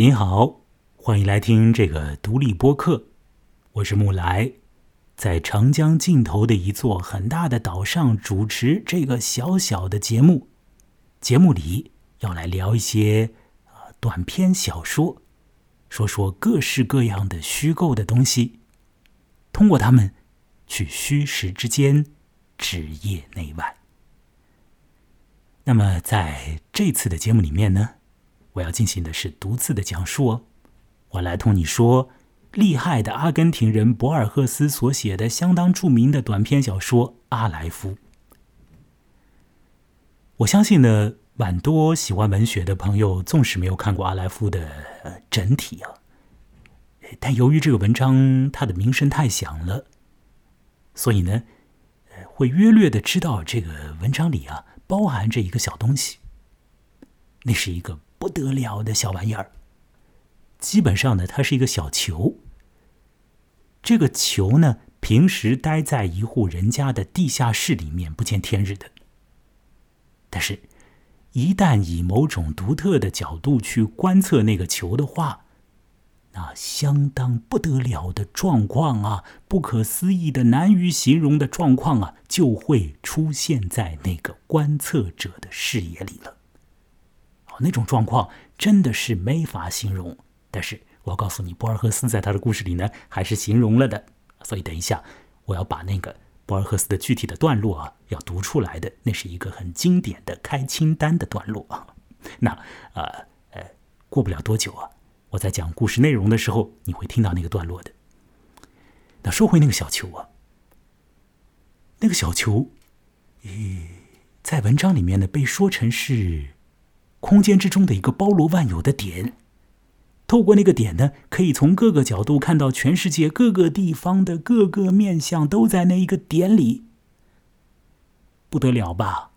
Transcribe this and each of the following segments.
您好，欢迎来听这个独立播客，我是木来，在长江尽头的一座很大的岛上主持这个小小的节目。节目里要来聊一些短篇小说，说说各式各样的虚构的东西，通过它们去虚实之间，指业内外。那么在这次的节目里面呢，我要进行的是独自的讲述哦，我来同你说厉害的阿根廷人博尔赫斯所写的相当著名的短篇小说《阿莱夫》。我相信呢，蛮多喜欢文学的朋友，纵使没有看过阿莱夫的整体啊，但由于这个文章它的名声太响了，所以呢，会约略的知道这个文章里啊包含着一个小东西，那是一个不得了的小玩意儿。基本上呢，它是一个小球。这个球呢，平时待在一户人家的地下室里面不见天日的，但是一旦以某种独特的角度去观测那个球的话，那相当不得了的状况啊，不可思议的难于形容的状况啊，就会出现在那个观测者的视野里了。那种状况真的是没法形容，但是我告诉你，博尔赫斯在他的故事里呢，还是形容了的。所以等一下，我要把那个博尔赫斯的具体的段落啊，要读出来的，那是一个很经典的开清单的段落啊。那过不了多久啊，我在讲故事内容的时候，你会听到那个段落的。那说回那个小球啊，那个小球，在文章里面呢被说成是空间之中的一个包罗万有的点，透过那个点呢，可以从各个角度看到全世界各个地方的各个面向都在那一个点里。不得了吧？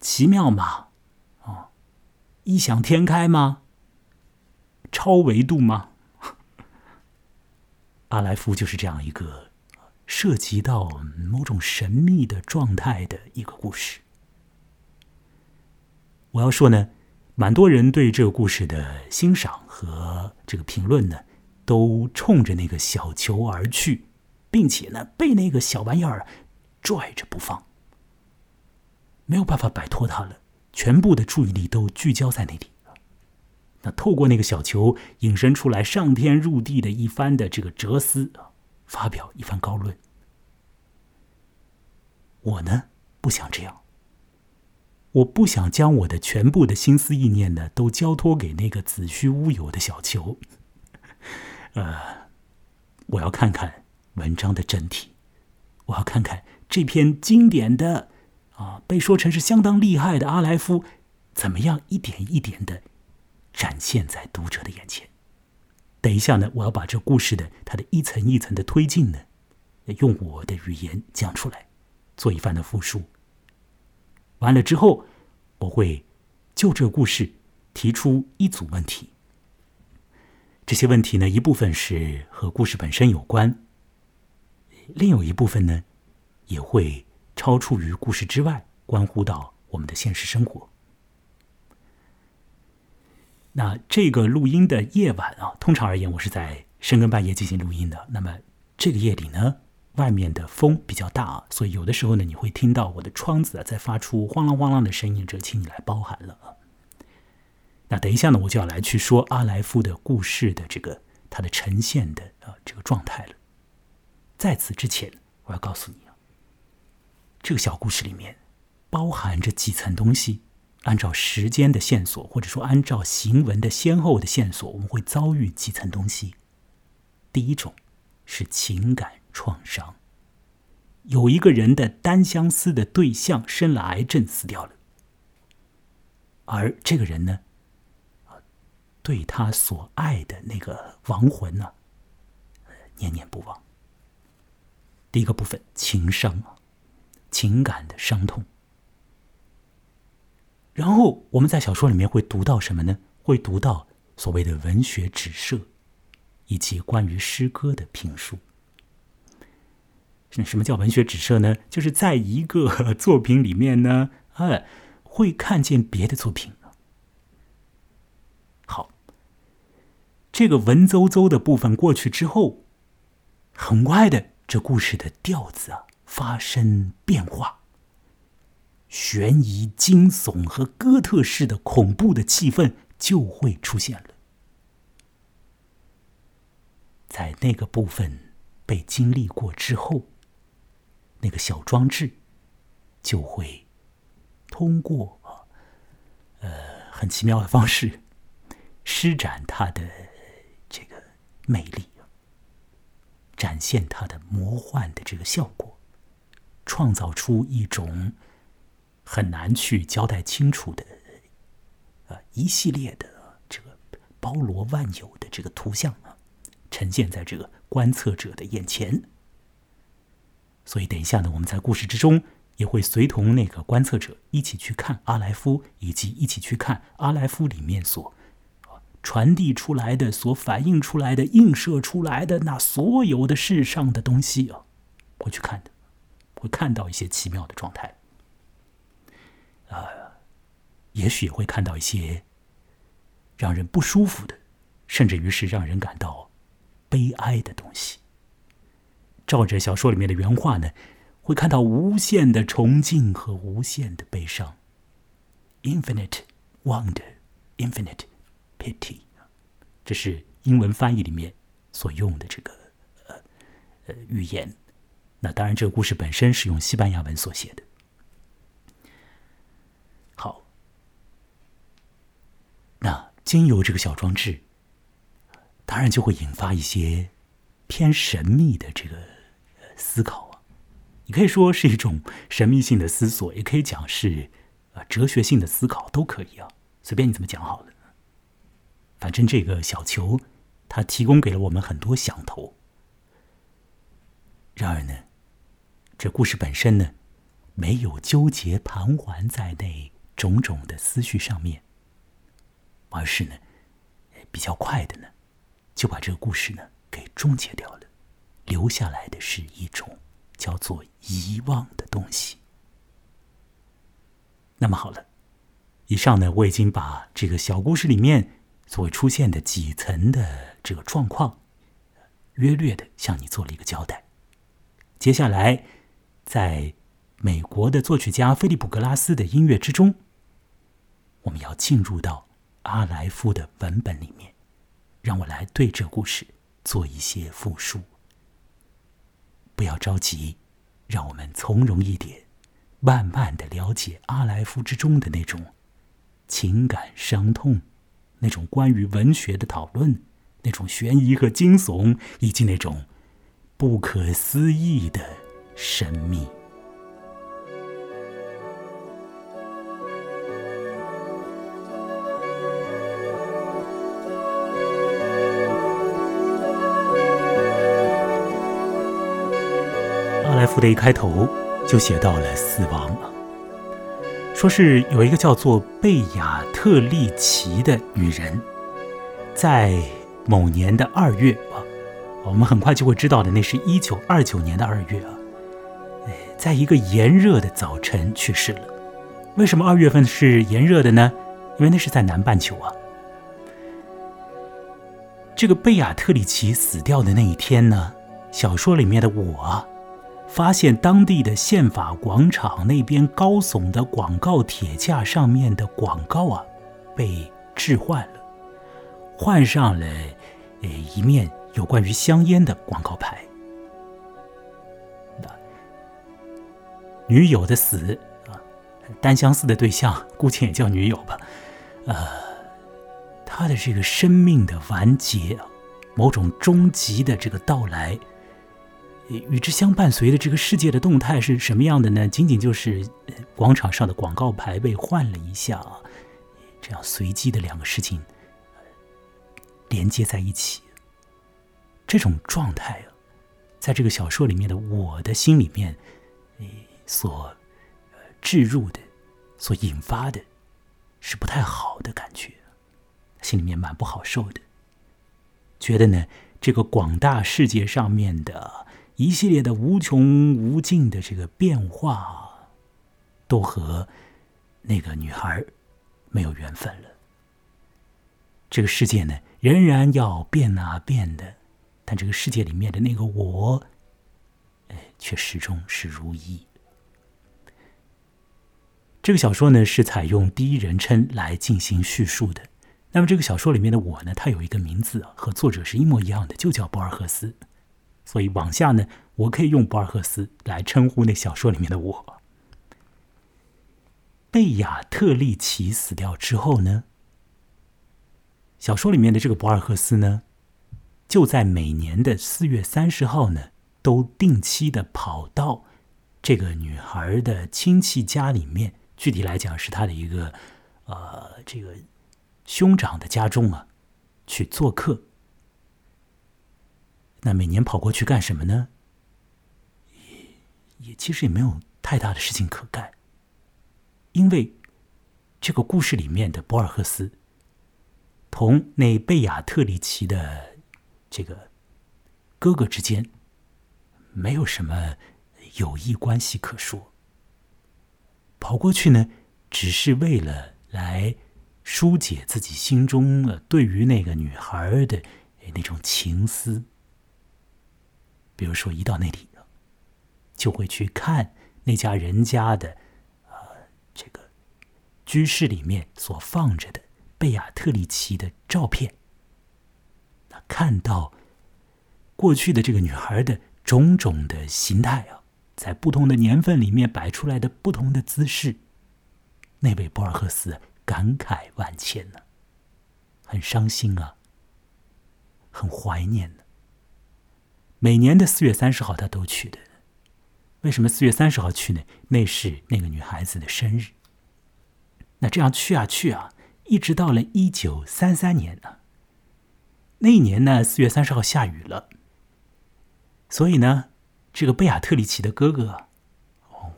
奇妙吗？异想天开吗？超维度吗？阿莱夫就是这样一个涉及到某种神秘的状态的一个故事。我要说呢，蛮多人对这个故事的欣赏和这个评论呢，都冲着那个小球而去，并且呢，被那个小玩意儿拽着不放，没有办法摆脱它了，全部的注意力都聚焦在那里。那透过那个小球引申出来上天入地的一番的这个哲思，发表一番高论。我呢，不想这样。我不想将我的全部的心思意念呢，都交托给那个子虚乌有的小球。我要看看文章的整体，我要看看这篇经典的被说成是相当厉害的阿莱夫，怎么样一点一点的展现在读者的眼前。等一下呢，我要把这故事的它的一层一层的推进呢，用我的语言讲出来，做一番的复述。完了之后，我会就这个故事提出一组问题。这些问题呢，一部分是和故事本身有关，另有一部分呢，也会超出于故事之外，关乎到我们的现实生活。那这个录音的夜晚啊，通常而言我是在深更半夜进行录音的。那么这个夜里呢，外面的风比较大，所以有的时候呢，你会听到我的窗子在发出晃啷晃啷的声音，这请你来包涵了。那等一下呢，我就要来去说阿莱夫的故事的这个它的呈现的这个状态了。在此之前，我要告诉你，这个小故事里面包含着几层东西。按照时间的线索，或者说按照行文的先后的线索，我们会遭遇几层东西。第一种是情感创伤，有一个人的单相思的对象生了癌症死掉了，而这个人呢，对他所爱的那个亡魂呢，念念不忘。第一个部分，情伤，情感的伤痛。然后我们在小说里面会读到什么呢？会读到所谓的文学指涉，以及关于诗歌的评述。什么叫文学指涉呢？就是在一个作品里面呢，会看见别的作品。好，这个文绉绉的部分过去之后，很快的这故事的调子啊发生变化，悬疑惊悚和哥特式的恐怖的气氛就会出现了。在那个部分被经历过之后，那个小装置就会通过很奇妙的方式施展它的这个魅力，展现它的魔幻的这个效果，创造出一种很难去交代清楚的一系列的这个包罗万有的这个图像啊，呈现在这个观测者的眼前。所以等一下呢，我们在故事之中也会随同那个观测者一起去看阿莱夫，以及一起去看阿莱夫里面所传递出来的、所反映出来的、映射出来的那所有的世上的东西啊，会去看的，会看到一些奇妙的状态。也许也会看到一些让人不舒服的，甚至于是让人感到悲哀的东西。照着小说里面的原话呢，会看到无限的崇敬和无限的悲伤 ，infinite wonder, infinite pity。这是英文翻译里面所用的这个语言。那当然，这个故事本身是用西班牙文所写的。好，那经由这个小装置，当然就会引发一些偏神秘的这个思考啊，你可以说是一种神秘性的思索，也可以讲是哲学性的思考，都可以啊，随便你怎么讲好了。反正这个小球，它提供给了我们很多想头。然而呢，这故事本身呢，没有纠结盘桓在内种种的思绪上面，而是呢，比较快的呢，就把这个故事呢给终结掉了，留下来的是一种叫做遗忘的东西。那么好了，以上呢我已经把这个小故事里面所会出现的几层的这个状况约略的向你做了一个交代。接下来，在美国的作曲家菲利普·格拉斯的音乐之中，我们要进入到阿莱夫的文本里面。让我来对这故事做一些复述，不要着急，让我们从容一点，慢慢的了解阿莱夫之中的那种情感伤痛，那种关于文学的讨论，那种悬疑和惊悚，以及那种不可思议的神秘。阿莱夫的一开头就写到了死亡了，说是有一个叫做贝亚特利奇的女人，在某年的2月啊，我们很快就会知道的，那是1929年的2月啊，在一个炎热的早晨去世了。为什么2月份是炎热的呢？因为那是在南半球啊。这个贝亚特利奇死掉的那一天呢，小说里面的我发现当地的宪法广场那边高耸的广告铁架上面的广告啊，被置换了，换上了一面有关于香烟的广告牌。女友的死，单相思的对象，姑且也叫女友吧，她的这个生命的完结，某种终极的这个到来。与之相伴随的这个世界的动态是什么样的呢？仅仅就是广场上的广告牌被换了一下，这样随机的两个事情连接在一起。这种状态，在这个小说里面的我的心里面所置入的、所引发的是不太好的感觉，心里面蛮不好受的，觉得呢这个广大世界上面的一系列的无穷无尽的这个变化，都和那个女孩没有缘分了。这个世界呢，仍然要变啊变的，但这个世界里面的那个我，却始终是如一。这个小说呢是采用第一人称来进行叙述的。那么这个小说里面的我呢，它有一个名字和作者是一模一样的，就叫博尔赫斯。所以往下呢，我可以用博尔赫斯来称呼那小说里面的我。贝亚特丽奇死掉之后呢，小说里面的这个博尔赫斯呢，就在每年的4月30号呢，都定期的跑到这个女孩的亲戚家里面，具体来讲是她的一个这个兄长的家中啊，去做客。那每年跑过去干什么呢？也其实也没有太大的事情可干，因为这个故事里面的博尔赫斯同那贝亚特丽奇的这个哥哥之间没有什么友谊关系可说，跑过去呢，只是为了来疏解自己心中对于那个女孩的那种情思。比如说一到那里呢，就会去看那家人家的这个居室里面所放着的贝亚特丽奇的照片，看到过去的这个女孩的种种的形态啊，在不同的年份里面摆出来的不同的姿势，那位博尔赫斯感慨万千呢，很伤心啊，很怀念呢。每年的4月30号他都去的。为什么4月30号去呢？那是那个女孩子的生日。那这样去啊去啊，一直到了1933年呢。那一年呢，4月30号下雨了。所以呢，这个贝亚特里奇的哥哥，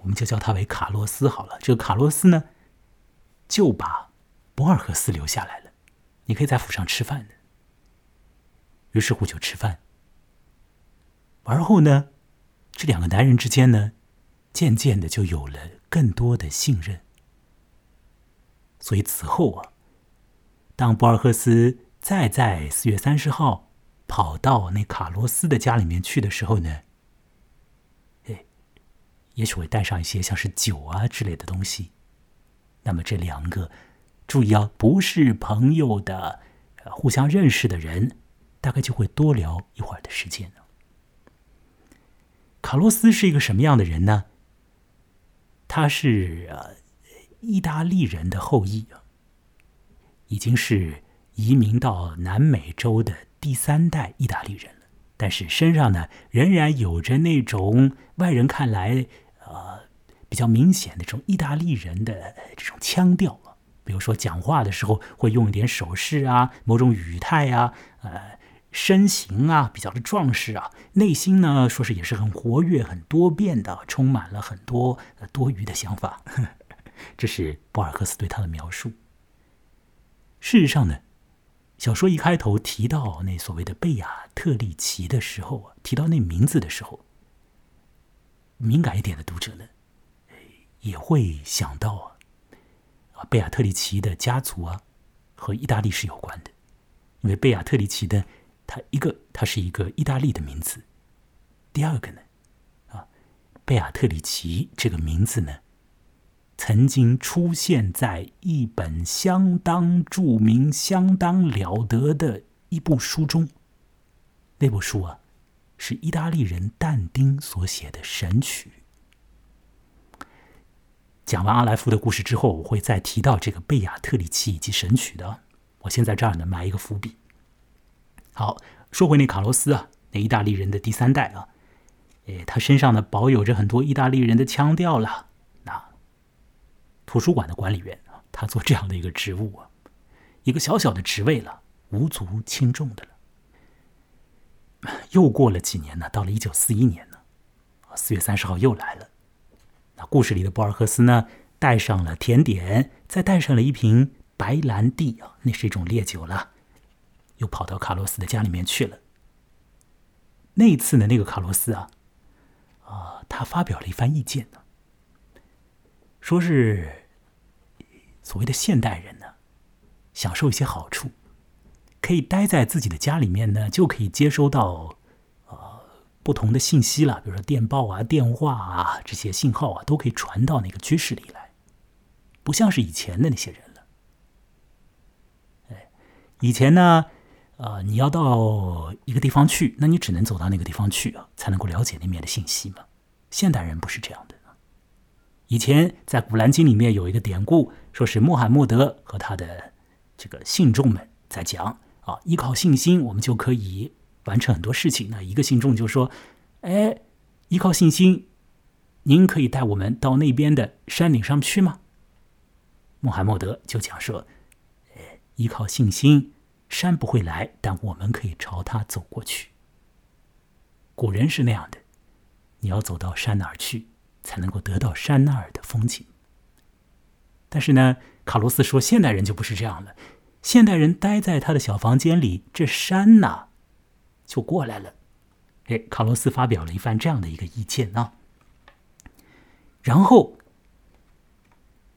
我们就叫他为卡洛斯好了。这个卡洛斯呢，就把博尔赫斯留下来了。你可以在府上吃饭的。于是乎就吃饭。而后呢，这两个男人之间呢，渐渐的就有了更多的信任。所以此后啊，当博尔赫斯再在4月30号。跑到那卡洛斯的家里面去的时候呢，也许会带上一些像是酒啊之类的东西。那么这两个，注意啊，不是朋友的，互相认识的人，大概就会多聊一会儿的时间呢。卡洛斯是一个什么样的人呢？他是意大利人的后裔啊，已经是移民到南美洲的第3代意大利人了，但是身上呢仍然有着那种外人看来比较明显的这种意大利人的这种腔调了。比如说讲话的时候会用一点手势啊，某种语态啊，身形啊比较的壮实啊，内心呢说是也是很活跃、很多变的，充满了很多多余的想法。这是博尔赫斯对他的描述。事实上呢，小说一开头提到那所谓的贝亚特丽奇的时候啊，提到那名字的时候，敏感一点的读者呢，也会想到啊，贝亚特丽奇的家族啊，和意大利是有关的，因为贝亚特丽奇的它是一个意大利的名字。第二个呢，贝亚特丽奇这个名字呢，曾经出现在一本相当著名、相当了得的一部书中。那部书啊，是意大利人但丁所写的《神曲》。讲完阿莱夫的故事之后，我会再提到这个贝亚特丽奇以及《神曲》的。我先在这儿呢埋一个伏笔。好，说回那卡洛斯啊，那意大利人的第3代啊，他身上呢保有着很多意大利人的腔调了。图书馆的管理员啊，他做这样的一个职务啊，一个小小的职位了，无足轻重的了。又过了几年呢，到了1941年呢，4月30号又来了。那故事里的博尔赫斯呢，带上了甜点，再带上了一瓶白兰地啊，那是一种烈酒了，又跑到卡洛斯的家里面去了。那一次呢，那个卡洛斯啊，他发表了一番意见呢，说是所谓的现代人呢，享受一些好处，可以待在自己的家里面呢，就可以接收到不同的信息了，比如说电报啊、电话啊，这些信号啊，都可以传到那个居室里来，不像是以前的那些人了。哎，以前呢，你要到一个地方去，那你只能走到那个地方去啊，才能够了解那面的信息嘛。现代人不是这样的。以前在古兰经里面有一个典故，说是穆罕默德和他的这个信众们在讲啊，依靠信心我们就可以完成很多事情。那一个信众就说：“哎，依靠信心，您可以带我们到那边的山顶上去吗？”穆罕默德就讲说：“依靠信心，山不会来，但我们可以朝它走过去。”古人是那样的，你要走到山那儿去，才能够得到山那儿的风景。但是呢，卡洛斯说，现代人就不是这样了。现代人待在他的小房间里，这山呢就过来了。卡洛斯发表了一番这样的一个意见啊。然后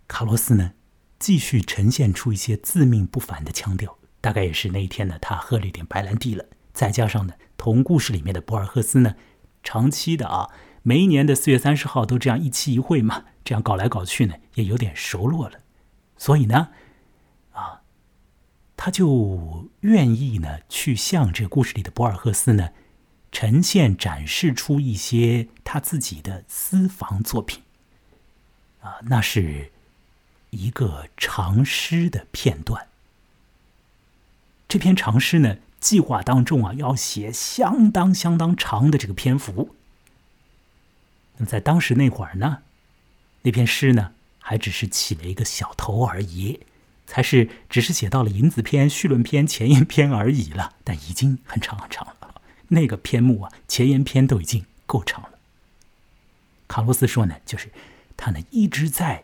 卡洛斯呢继续呈现出一些自命不凡的腔调，大概也是那一天呢他喝了一点白兰地了，再加上呢同故事里面的博尔赫斯呢长期的啊，每一年的4月30号都这样一期一会嘛，这样搞来搞去呢也有点熟络了，所以呢他就愿意呢去向这故事里的博尔赫斯呢呈现展示出一些他自己的私房作品啊，那是一个长诗的片段。这篇长诗呢计划当中啊要写相当长的这个篇幅。那么在当时那会儿呢，那篇诗呢还只是起了一个小头而已，只是写到了《银子篇》《绪论篇》《前言篇》而已了，但已经很长很长了。那个篇目啊，《前言篇》都已经够长了。卡洛斯说呢，就是他呢一直在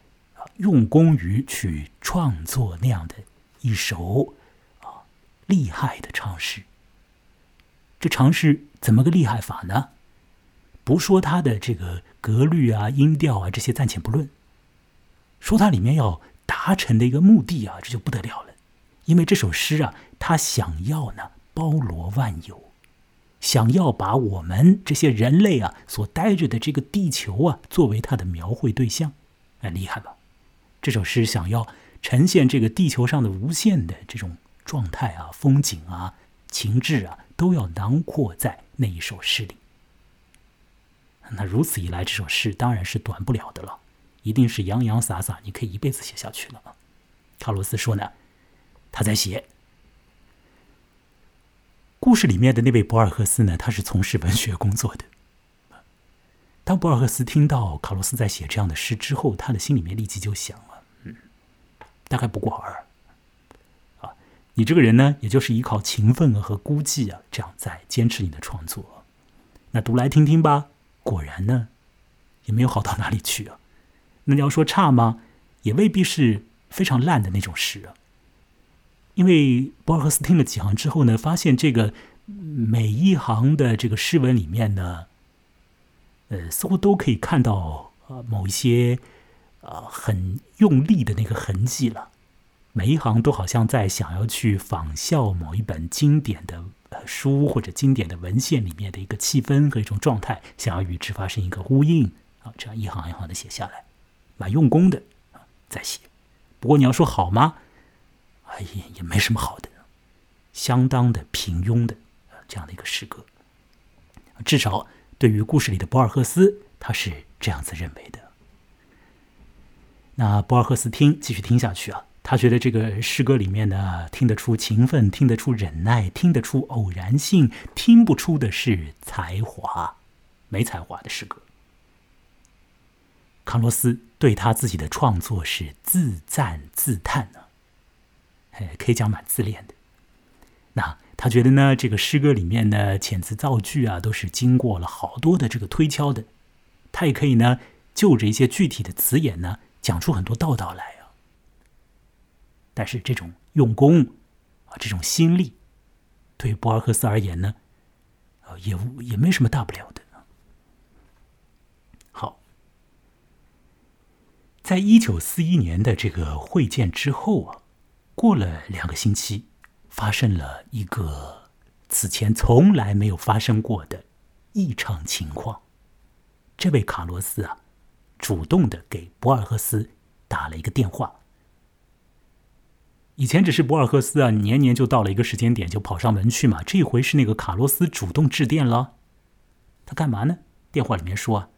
用功于去创作那样的一首厉害的长诗。这长诗怎么个厉害法呢？不说他的这个格律啊、音调啊这些暂且不论，说他里面要达成的一个目的啊，这就不得了了。因为这首诗啊，他想要呢包罗万有，想要把我们这些人类啊所待着的这个地球啊作为他的描绘对象。哎，厉害吧？这首诗想要呈现这个地球上的无限的这种状态啊、风景啊、情致啊，都要囊括在那一首诗里。那如此一来，这首诗当然是短不了的了，一定是洋洋洒洒，你可以一辈子写下去了。卡洛斯说呢，他在写故事里面的那位博尔赫斯呢，他是从事文学工作的。当博尔赫斯听到卡洛斯在写这样的诗之后，他的心里面立即就想了，大概不过尔啊，你这个人呢，也就是依靠勤奋和孤寂啊，这样在坚持你的创作。那读来听听吧，果然呢，也没有好到哪里去啊。那你要说差吗？也未必是非常烂的那种诗啊。因为博尔赫斯听了几行之后呢，发现这个每一行的这个诗文里面呢，似乎都可以看到某一些很用力的那个痕迹了。每一行都好像在想要去仿效某一本经典的书或者经典的文献里面的一个气氛和一种状态，想要与之发生一个呼应啊，这样一行一行的写下来。蛮用功的在写，不过你要说好吗？也没什么好的，相当的平庸的这样的一个诗歌。至少对于故事里的博尔赫斯，他是这样子认为的。那博尔赫斯继续听下去啊，他觉得这个诗歌里面呢，听得出勤奋，听得出忍耐，听得出偶然性，听不出的是才华，没才华的诗歌。卡洛斯对他自己的创作是自赞自叹呢，可以讲蛮自恋的。那他觉得呢，这个诗歌里面呢，遣词造句啊，都是经过了好多的这个推敲的。他也可以呢，就着一些具体的词眼呢，讲出很多道道来啊。但是这种用功啊，这种心力，对博尔赫斯而言呢，也没什么大不了的。在1941年的这个会见之后啊，过了2个星期，发生了一个此前从来没有发生过的异常情况。这位卡洛斯啊，主动的给博尔赫斯打了一个电话。以前只是博尔赫斯啊，年年就到了一个时间点就跑上门去嘛，这回是那个卡洛斯主动致电了。他干嘛呢？电话里面说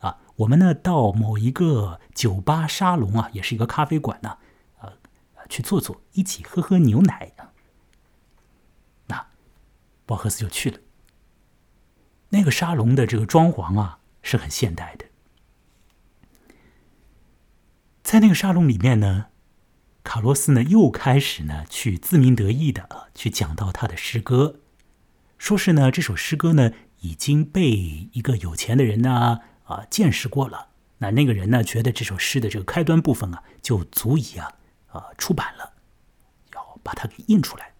啊，我们呢到某一个酒吧沙龙啊，也是一个咖啡馆呢、去坐坐，一起喝喝牛奶啊。那博尔赫斯就去了。那个沙龙的这个装潢啊是很现代的。在那个沙龙里面呢，卡洛斯呢又开始呢去自鸣得意的、去讲到他的诗歌，说是呢这首诗歌呢已经被一个有钱的人呢见识过了，那个人呢觉得这首诗的这个开端部分啊就足以出版了，要把它给印出来。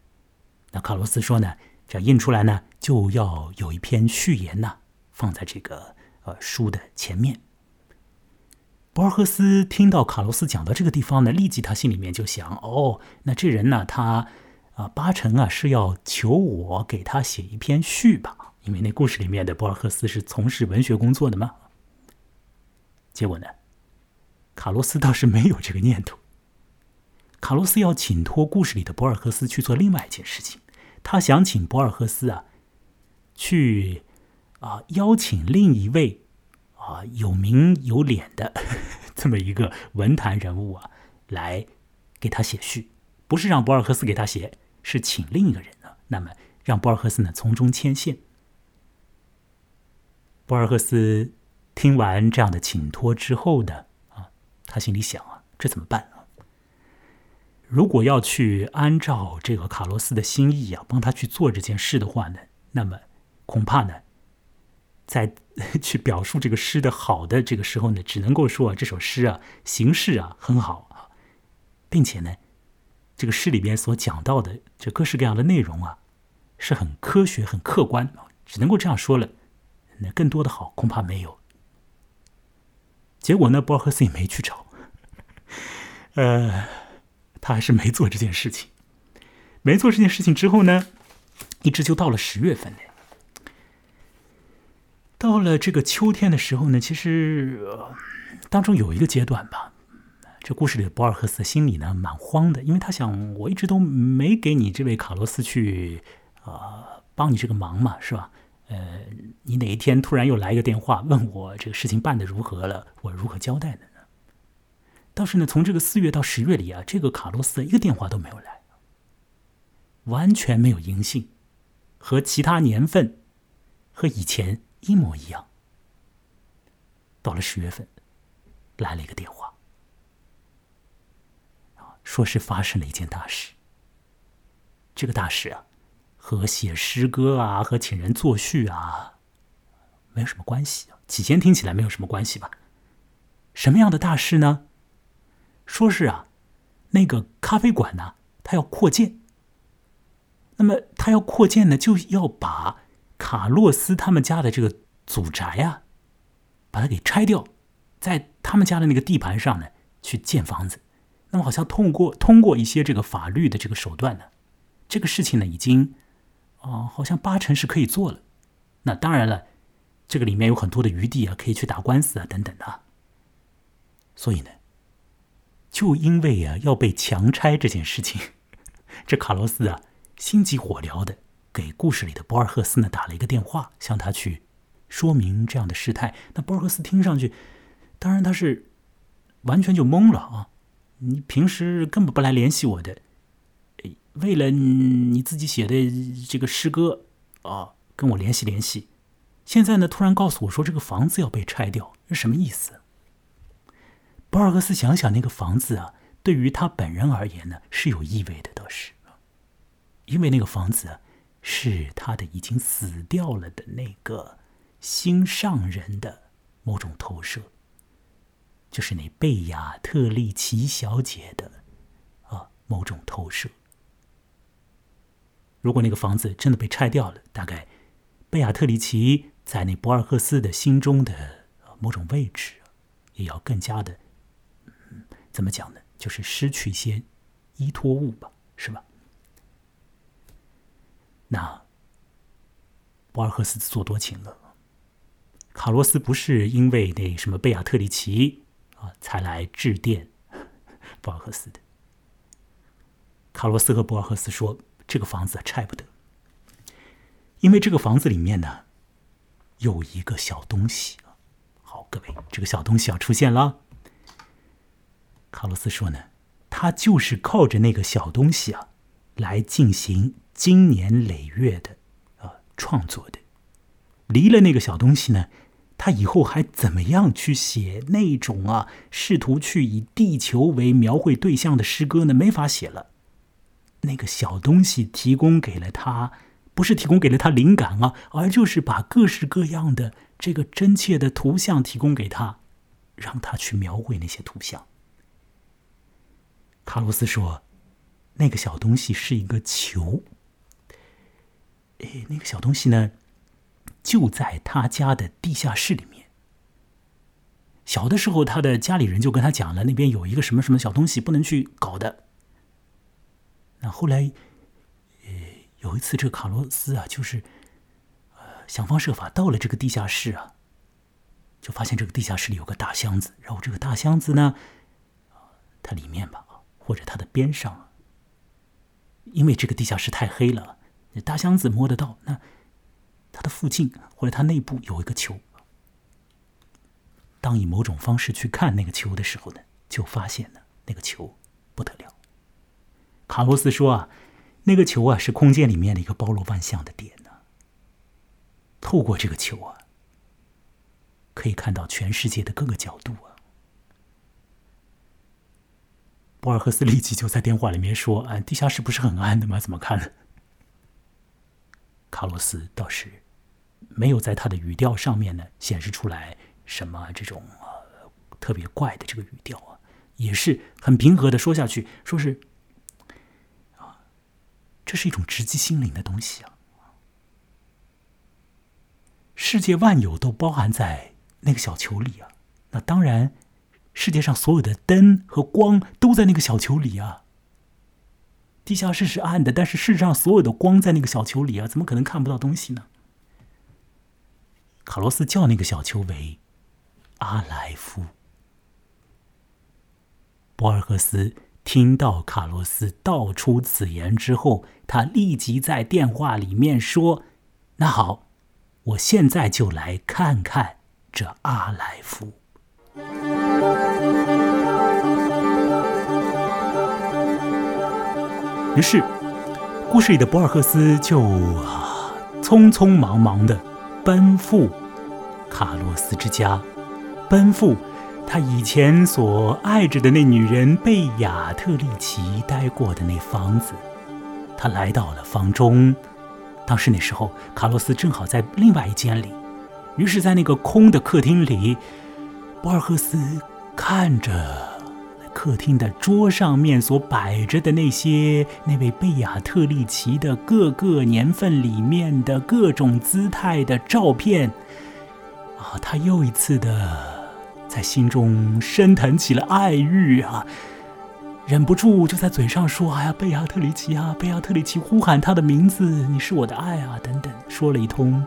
那卡洛斯说呢，这印出来呢就要有一篇序言呢放在这个书的前面。博尔赫斯听到卡洛斯讲到这个地方呢，立即他心里面就想，那这人呢他八成啊是要求我给他写一篇序吧，因为那故事里面的博尔赫斯是从事文学工作的嘛。结果呢，卡洛斯倒是没有这个念头。卡洛斯要请托故事里的博尔赫斯去做另外一件事情，他想请博尔赫斯啊去邀请另一位有名有脸的这么一个文坛人物啊，来给他写序，不是让博尔赫斯给他写，是请另一个人啊。那么让博尔赫斯呢从中牵线。博尔赫斯听完这样的请托之后呢，他心里想这怎么办啊？如果要去按照这个卡洛斯的心意啊，帮他去做这件事的话呢，那么恐怕呢，在去表述这个诗的好的这个时候呢，只能够说这首诗形式很好并且呢这个诗里边所讲到的这各式各样的内容是很科学很客观，只能够这样说了，那更多的好恐怕没有。结果呢，博尔赫斯也没去找他还是没做这件事情。没做这件事情之后呢，一直就到了10月份了。到了这个秋天的时候呢，其实当中有一个阶段吧，这故事里的博尔赫斯心里呢蛮慌的，因为他想，我一直都没给你这位卡洛斯去帮你这个忙嘛，是吧？你哪一天突然又来一个电话问我这个事情办得如何了，我如何交代的呢？倒是呢，从这个4月到10月里这个卡洛斯一个电话都没有来，完全没有音信，和其他年份和以前一模一样。到了10月份，来了一个电话，说是发生了一件大事。这个大事和写诗歌和请人作序没有什么关系。起先听起来没有什么关系吧。什么样的大事呢？说是那个咖啡馆呢，它要扩建。那么它要扩建呢，就要把卡洛斯他们家的这个祖宅把它给拆掉，在他们家的那个地盘上呢去建房子。那么好像通过一些这个法律的这个手段呢，这个事情呢已经好像80%是可以做了。那当然了，这个里面有很多的余地可以去打官司等等的。所以呢，就因为要被强拆这件事情，这卡洛斯心急火燎的给故事里的博尔赫斯呢打了一个电话，向他去说明这样的事态。那博尔赫斯听上去，当然他是完全就懵了你平时根本不来联系我的，为了你自己写的这个诗歌跟我联系联系，现在呢突然告诉我说这个房子要被拆掉，是什么意思？博尔赫斯想想那个房子对于他本人而言呢是有意味的，倒是因为那个房子是他的已经死掉了的那个新上人的某种投射，就是那贝亚特丽奇小姐的某种投射。如果那个房子真的被拆掉了，大概贝亚特丽奇在那博尔赫斯的心中的某种位置也要更加的怎么讲呢，就是失去一些依托物吧，是吧？那博尔赫斯自作多情了。卡洛斯不是因为那什么贝亚特里奇啊才来致电博尔赫斯的。卡洛斯和博尔赫斯说，这个房子拆不得，因为这个房子里面呢有一个小东西。好，各位，这个小东西要出现了。卡洛斯说呢，他就是靠着那个小东西啊来进行经年累月的创作的。离了那个小东西呢，他以后还怎么样去写那种试图去以地球为描绘对象的诗歌呢？没法写了。那个小东西提供给了他，不是提供给了他灵感而就是把各式各样的这个真切的图像提供给他，让他去描绘那些图像。卡洛斯说，那个小东西是一个球。那个小东西呢就在他家的地下室里面。小的时候他的家里人就跟他讲了，那边有一个什么什么小东西不能去搞的。那后来有一次这个卡洛斯就是想方设法到了这个地下室就发现这个地下室里有个大箱子，然后这个大箱子呢它里面或者它的边上因为这个地下室太黑了，大箱子摸得到，那它的附近或者它内部有一个球。当以某种方式去看那个球的时候呢，就发现了那个球不得了。卡洛斯说那个球是空间里面的一个包罗万象的点呢。透过这个球可以看到全世界的各个角度博尔赫斯立即就在电话里面说，地下室不是很暗的吗？怎么看？卡洛斯倒是没有在他的语调上面呢显示出来什么这种特别怪的这个语调也是很平和的说下去，说是这是一种直击心灵的东西啊！世界万有都包含在那个小球里啊！那当然，世界上所有的灯和光都在那个小球里啊！地下室是暗的，但是事实上所有的光在那个小球里怎么可能看不到东西呢？卡洛斯叫那个小球为阿莱夫。博尔赫斯听到卡洛斯道出此言之后，他立即在电话里面说，那好，我现在就来看看这阿莱夫。于是故事里的博尔赫斯就匆匆忙忙地奔赴卡洛斯之家，奔赴他以前所爱着的那女人贝亚特利奇待过的那房子。他来到了房中，当时那时候卡洛斯正好在另外一间里，于是在那个空的客厅里，博尔赫斯看着客厅的桌上面所摆着的那些那位贝亚特利奇的各个年份里面的各种姿态的照片他又一次的在心中升腾起了爱欲忍不住就在嘴上说，哎呀，贝亚特利奇贝亚特利奇，呼喊他的名字，你是我的爱等等，说了一通。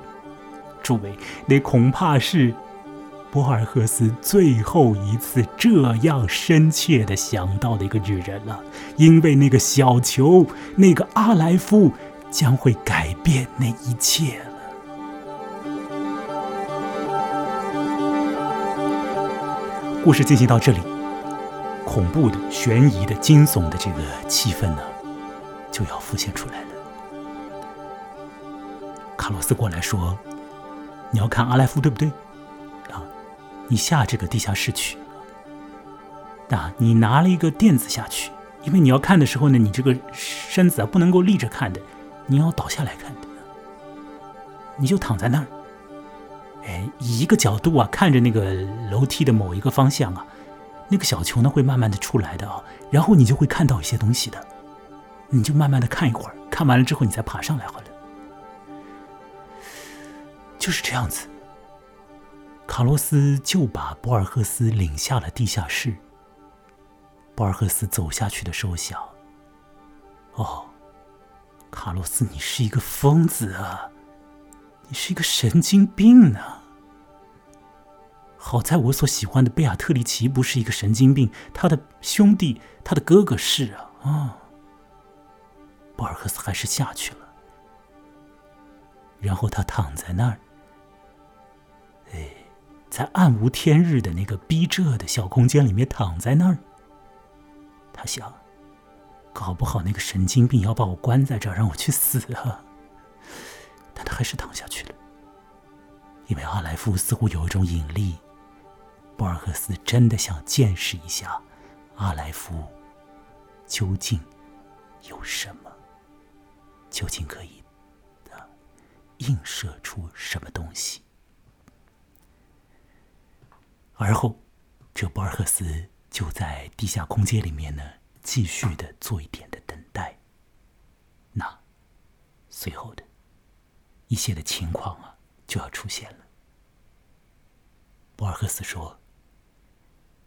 诸位，那恐怕是博尔赫斯最后一次这样深切地想到的一个女人了，因为那个小球，那个阿莱夫将会改变那一切了。故事进行到这里，恐怖的、悬疑的、惊悚的这个气氛呢，就要浮现出来了。卡洛斯过来说：“你要看阿莱夫，对不对？”你下这个地下室去，你拿了一个垫子下去，因为你要看的时候呢，你这个身子不能够立着看的，你要倒下来看的，你就躺在那儿，以一个角度看着那个楼梯的某一个方向那个小球呢会慢慢的出来的然后你就会看到一些东西的，你就慢慢的看一会儿，看完了之后你再爬上来好了，就是这样子。卡洛斯就把博尔赫斯领下了地下室。博尔赫斯走下去的时候想，卡洛斯，你是一个疯子啊！你是一个神经病啊！好在我所喜欢的贝亚特丽奇不是一个神经病，他的兄弟，他的哥哥是啊。博尔赫斯还是下去了，然后他躺在那儿，在暗无天日的那个逼仄的小空间里面躺在那儿。他想，搞不好那个神经病要把我关在这儿，让我去死啊！但他还是躺下去了，因为阿莱夫似乎有一种引力，博尔赫斯真的想见识一下阿莱夫究竟有什么，究竟可以映射出什么东西。而后，这博尔赫斯就在地下空间里面呢，继续的做一点的等待。那随后的一些的情况啊，就要出现了。博尔赫斯说，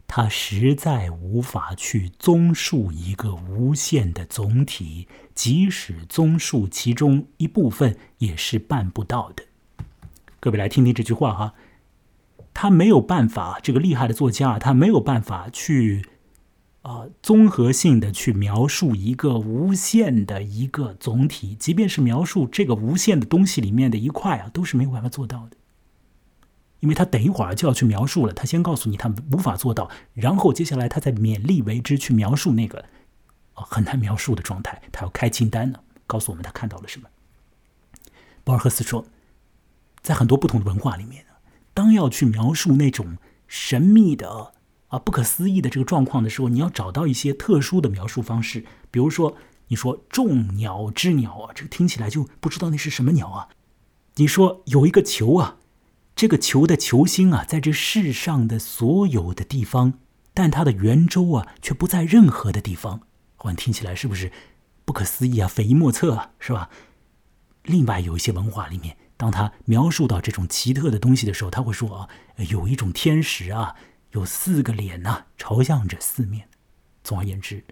他实在无法去综述一个无限的总体，即使综述其中一部分也是办不到的。各位来听听这句话哈，他没有办法，这个厉害的作家，他没有办法去综合性的去描述一个无限的一个总体，即便是描述这个无限的东西里面的一块啊，都是没有办法做到的。因为他等一会儿就要去描述了，他先告诉你他无法做到，然后接下来他再勉力为之去描述那个很难描述的状态。他要开清单呢，告诉我们他看到了什么。博尔赫斯说，在很多不同的文化里面，当要去描述那种神秘的不可思议的这个状况的时候，你要找到一些特殊的描述方式。比如说你说众鸟之鸟啊，这个听起来就不知道那是什么鸟啊。你说有一个球啊，这个球的球星啊在这世上的所有的地方，但它的圆周啊却不在任何的地方。你听起来是不是不可思议啊，匪夷莫测啊，是吧？另外有一些文化里面，当他描述到这种奇特的东西的时候，他会说啊，有一种天使啊，有四个脸啊，朝向着四面。总而言之，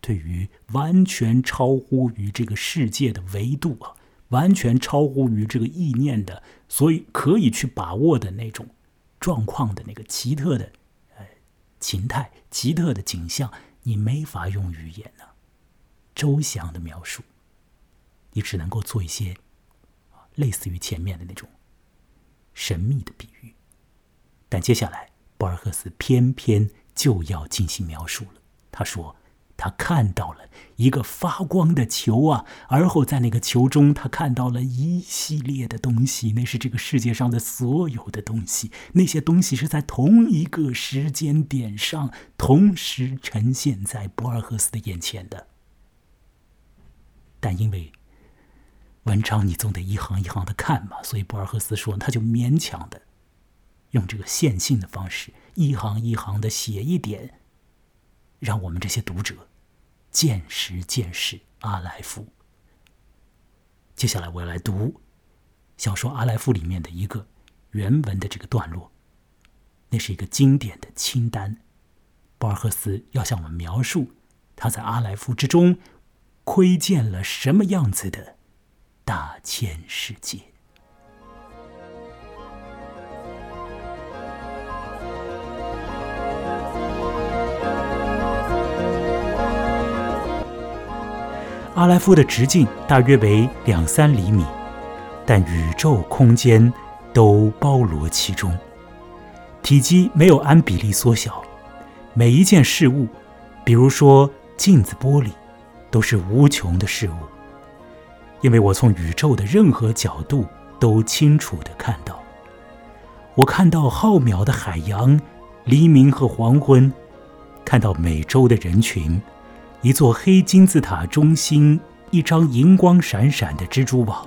对于完全超乎于这个世界的维度啊，完全超乎于这个意念的，所以可以去把握的那种状况的那个奇特的情态、奇特的景象，你没法用语言呢周详的描述，你只能够做一些类似于前面的那种神秘的比喻。但接下来博尔赫斯偏偏就要进行描述了。他说他看到了一个发光的球啊，而后在那个球中他看到了一系列的东西，那是这个世界上的所有的东西，那些东西是在同一个时间点上同时呈现在博尔赫斯的眼前的。但因为文章你总得一行一行的看嘛，所以博尔赫斯说他就勉强的用这个线性的方式一行一行的写一点，让我们这些读者见识见识阿莱夫。接下来我要来读小说《阿莱夫》里面的一个原文的这个段落，那是一个经典的清单，博尔赫斯要向我们描述他在阿莱夫之中窥见了什么样子的大千世界。阿莱夫的直径大约为2-3厘米，但宇宙空间都包罗其中，体积没有按比例缩小。每一件事物，比如说镜子、玻璃，都是无穷的事物，因为我从宇宙的任何角度都清楚地看到。我看到浩渺的海洋，黎明和黄昏，看到美洲的人群，一座黑金字塔中心，一张银光闪闪的蜘蛛网，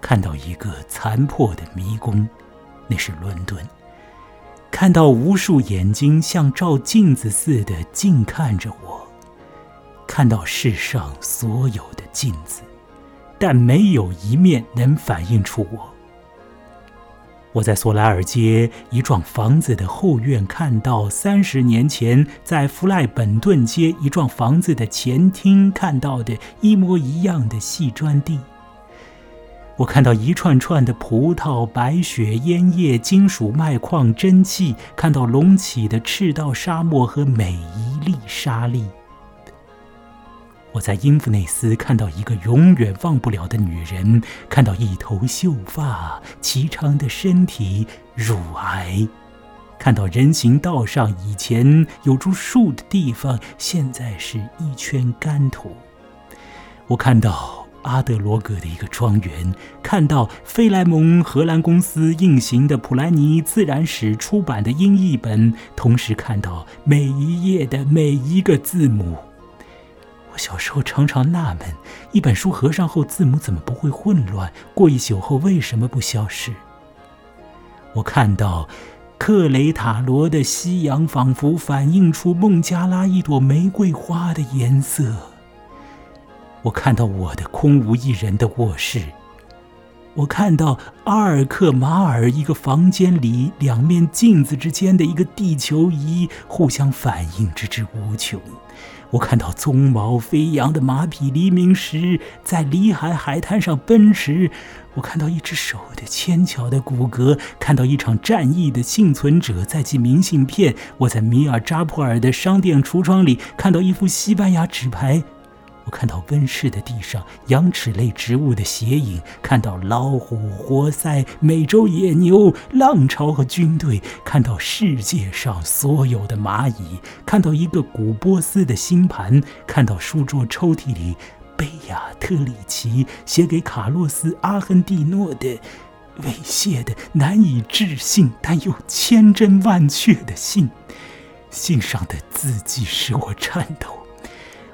看到一个残破的迷宫，那是伦敦，看到无数眼睛像照镜子似的近看着我，看到世上所有的镜子，但没有一面能反映出我。我在索莱尔街一幢房子的后院看到，30年前在弗赖本顿街一幢房子的前厅看到的一模一样的细砖地。我看到一串串的葡萄、白雪、烟叶、金属、麦矿、蒸汽，看到隆起的赤道沙漠和每一粒沙粒。我在英弗内斯看到一个永远忘不了的女人，看到一头秀发、颀长的身体、乳癌，看到人行道上以前有株树的地方，现在是一圈干土。我看到阿德罗格的一个庄园，看到费莱蒙荷兰公司印行的普莱尼自然史出版的英译本，同时看到每一页的每一个字母。我小时候常常纳闷，一本书合上后字母怎么不会混乱，过一宿后为什么不消失。我看到克雷塔罗的夕阳仿佛反映出孟加拉一朵玫瑰花的颜色。我看到我的空无一人的卧室，我看到阿尔克马尔一个房间里两面镜子之间的一个地球仪互相反应，直至无穷。我看到鬃毛飞扬的马匹黎明时在里海海滩上奔驰，我看到一只手的纤巧的骨骼，看到一场战役的幸存者在寄明信片。我在米尔扎普尔的商店橱窗里看到一副西班牙纸牌，我看到温室的地上羊齿类植物的斜影，看到老虎、活塞、美洲野牛、浪潮和军队，看到世界上所有的蚂蚁，看到一个古波斯的星盘，看到书桌抽屉里贝亚特里奇写给卡洛斯·阿亨蒂诺的猥亵的、难以置信但又千真万确的信，信上的字迹使我颤抖。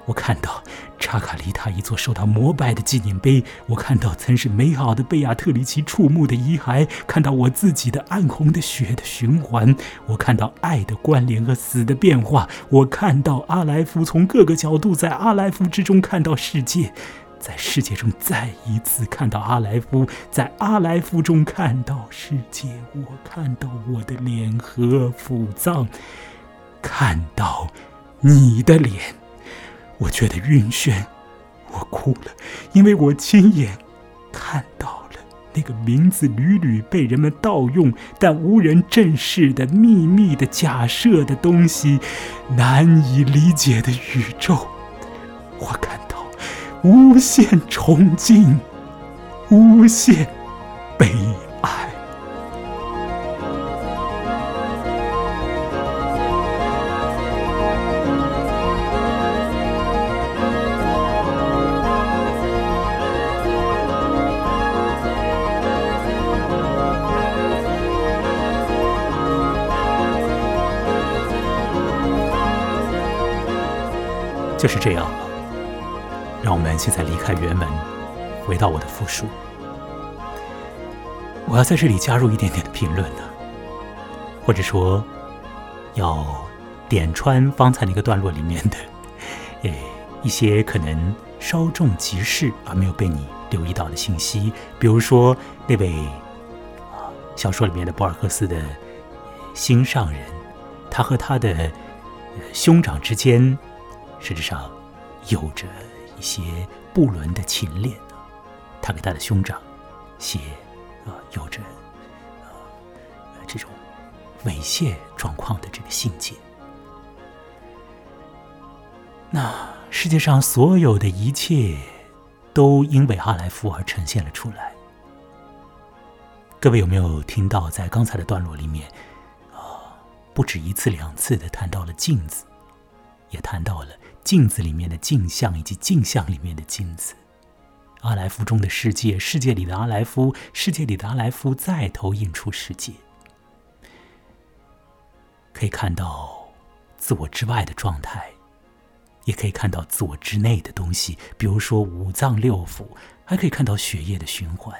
我看到查卡利塔一座受到膜拜的纪念碑，我看到曾是美好的贝亚特里奇触目的遗骸，看到我自己的暗红的血的循环，我看到爱的关联和死的变化，我看到阿莱夫从各个角度，在阿莱夫之中看到世界，在世界中再一次看到阿莱夫，在阿莱夫中看到世界，我看到我的脸和腹脏，看到你的脸。我觉得晕眩，我哭了，因为我亲眼看到了那个名字屡屡被人们盗用但无人正视的秘密的假设的东西，难以理解的宇宙。我看到无限崇敬，无限悲哀。就是这样了，让我们现在离开原文，回到我的复述。我要在这里加入一点点的评论呢，或者说要点穿方才那个段落里面的一些可能稍纵即逝而没有被你留意到的信息，比如说那位小说里面的博尔赫斯的心上人，他和他的兄长之间实质上有着一些不伦的情恋，他给他的兄长写有着这种猥亵状况的这个信件。那世界上所有的一切都因为阿莱夫而呈现了出来。各位有没有听到在刚才的段落里面不止一次两次的谈到了镜子，也谈到了镜子里面的镜像以及镜像里面的镜子，阿莱夫中的世界，世界里的阿莱夫，世界里的阿莱夫再投影出世界，可以看到自我之外的状态，也可以看到自我之内的东西，比如说五脏六腑，还可以看到血液的循环，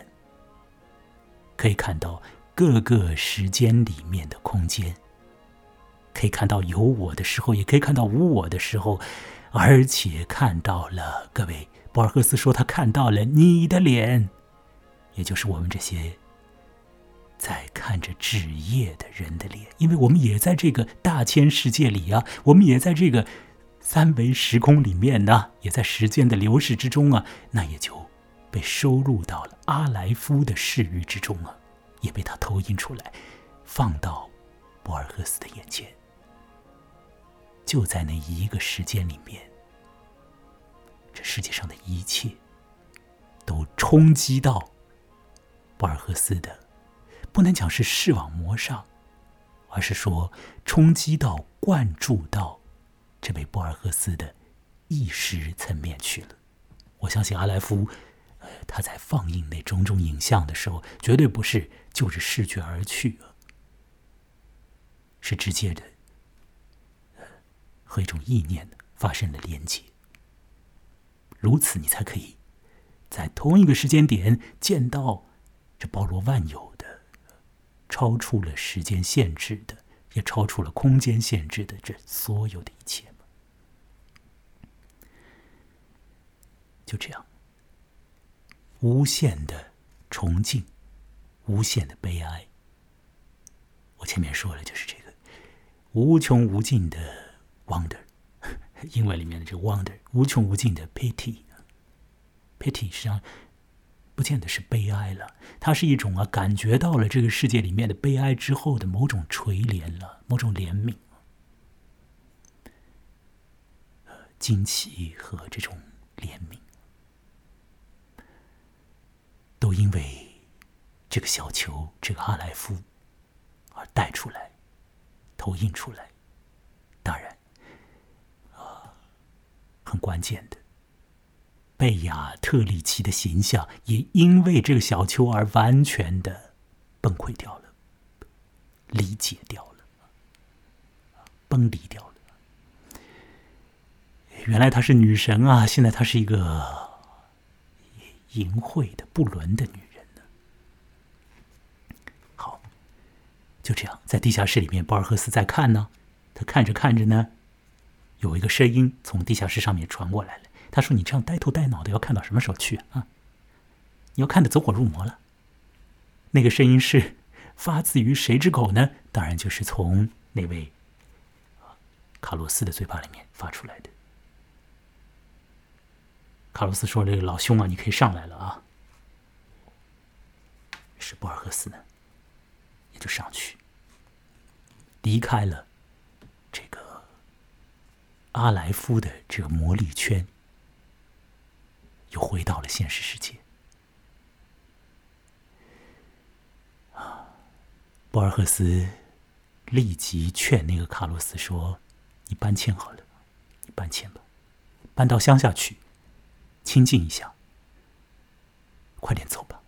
可以看到各个时间里面的空间，可以看到有我的时候，也可以看到无我的时候，而且看到了，各位，博尔赫斯说他看到了你的脸，也就是我们这些在看着纸业的人的脸，因为我们也在这个大千世界里啊，我们也在这个三维时空里面呢，也在时间的流逝之中啊，那也就被收入到了阿莱夫的视域之中啊，也被他投影出来，放到博尔赫斯的眼前。就在那一个时间里面，这世界上的一切都冲击到博尔赫斯的，不能讲是视网膜上，而是说冲击到、灌注到这位博尔赫斯的意识层面去了。我相信阿莱夫他在放映那种种影像的时候，绝对不是就着视觉而去啊，是直接的和一种意念发生了连接。如此你才可以在同一个时间点见到这包罗万有的、超出了时间限制的，也超出了空间限制的这所有的一切嘛。就这样，无限的崇敬，无限的悲哀。我前面说了，就是这个无穷无尽的 wonder， 英文里面的这个 wonder， 无穷无尽的 pity。pity 实际上不见得是悲哀了，它是一种啊，感觉到了这个世界里面的悲哀之后的某种垂怜了，某种怜悯、惊奇和这种怜悯，都因为这个小球，这个阿莱夫而带出来、投影出来。当然，很关键的，贝亚特里奇的形象也因为这个小丘而完全的崩溃掉了，理解掉了，崩离掉了。原来她是女神啊，现在她是一个淫秽的、不伦的女人呢。好，就这样，在地下室里面，博尔赫斯在看呢，他看着看着呢，有一个声音从地下室上面传过来了。他说：“你这样呆头呆脑的，要看到什么时候去啊？你要看得走火入魔了。”那个声音是发自于谁之口呢？当然就是从那位卡洛斯的嘴巴里面发出来的。卡洛斯说：“这个老兄啊，你可以上来了啊。”是博尔赫斯呢，也就上去离开了这个阿莱夫的这个魔力圈。又回到了现实世界。博尔赫斯立即劝那个卡洛斯说：“你搬迁好了，你搬迁吧，搬到乡下去，清静一下，快点走吧。”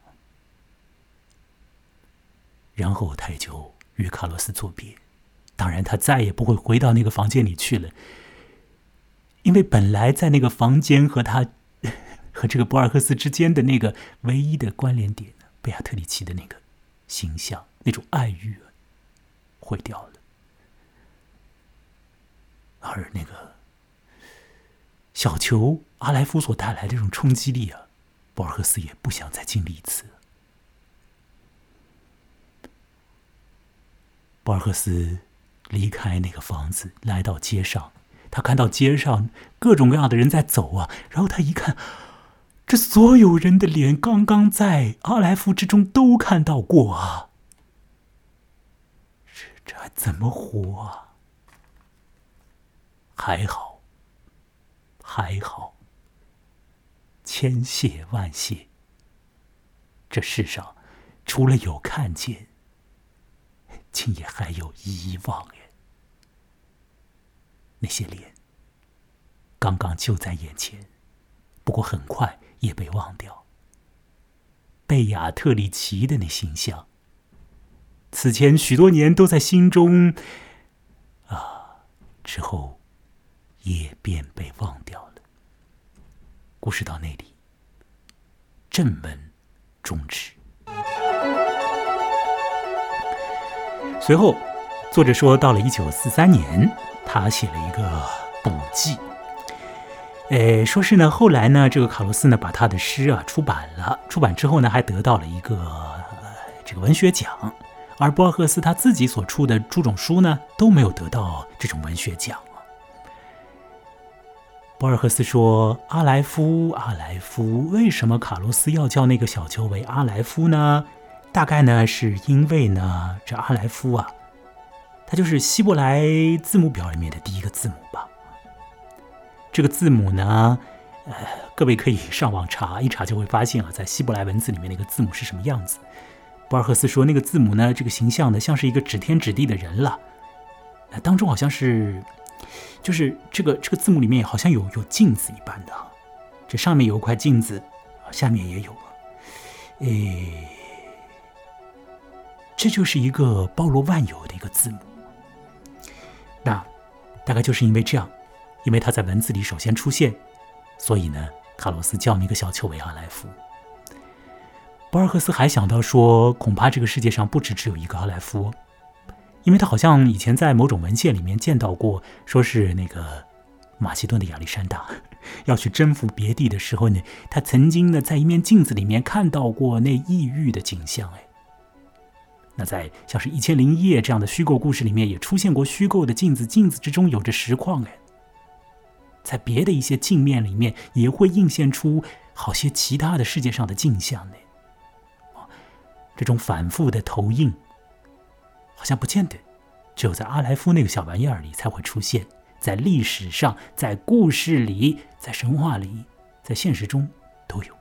然后他也就与卡洛斯作别。当然，他再也不会回到那个房间里去了，因为本来在那个房间和这个博尔赫斯之间的那个唯一的关联点呢，贝亚特里奇的那个形象，那种爱欲啊，毁掉了。而那个小球阿莱夫所带来的这种冲击力啊，博尔赫斯也不想再经历一次。博尔赫斯离开那个房子，来到街上，他看到街上各种各样的人在走啊，然后他一看，这所有人的脸刚刚在阿莱夫之中都看到过啊，这还怎么活啊？还好，还好，千谢万谢，这世上除了有看见，竟也还有遗忘呀。那些脸刚刚就在眼前，不过很快也被忘掉。贝亚特里奇的那形象，此前许多年都在心中，之后也便被忘掉了。故事到那里，正文终止。随后，作者说，到了1943年，他写了一个补记。说是呢，后来呢，这个卡洛斯呢把他的诗啊出版了，出版之后呢还得到了一个这个文学奖。而博尔赫斯他自己所出的诸种书呢，都没有得到这种文学奖。博尔赫斯说：“阿莱夫，阿莱夫，为什么卡洛斯要叫那个小球为阿莱夫呢？大概呢，是因为呢，这阿莱夫啊，它就是希伯来字母表里面的第一个字母吧。这个字母呢，各位可以上网查一查，就会发现啊，在希伯来文字里面那个字母是什么样子。博尔赫斯说，那个字母呢，这个形象呢，像是一个指天指地的人了。当中好像是。”就是这个字母里面好像有镜子一般的，这上面有一块镜子，下面也有了。这就是一个包罗万有的一个字母。那大概就是因为这样，因为它在文字里首先出现，所以呢，卡洛斯叫那个小丘为阿莱夫。博尔赫斯还想到说，恐怕这个世界上不只有一个阿莱夫。因为他好像以前在某种文献里面见到过，说是那个马其顿的亚历山大要去征服别地的时候呢，他曾经呢在一面镜子里面看到过那异域的景象。那在像是《1001夜》这样的虚构故事里面也出现过虚构的镜子，镜子之中有着实况。在别的一些镜面里面也会映现出好些其他的世界上的镜像呢。这种反复的投影好像不见得只有在阿莱夫那个小玩意儿里才会出现，在历史上，在故事里，在神话里，在现实中都有。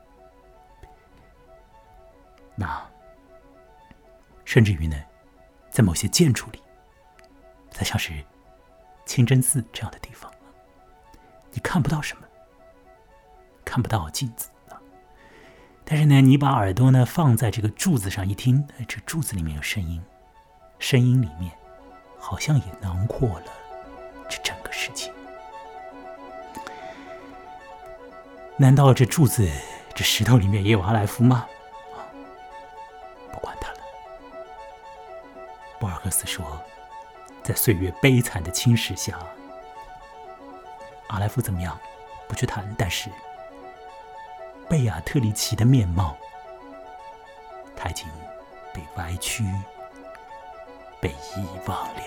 那甚至于呢，在某些建筑里，在像是清真寺这样的地方，你看不到什么，看不到镜子，但是呢，你把耳朵呢放在这个柱子上一听，这柱子里面有声音，声音里面好像也囊括了这整个世界。难道这柱子这石头里面也有阿莱夫吗？不管他了。博尔赫斯说，在岁月悲惨的侵蚀下，阿莱夫怎么样不去谈，但是贝亚特里奇的面貌他已经被歪曲，被遗忘了。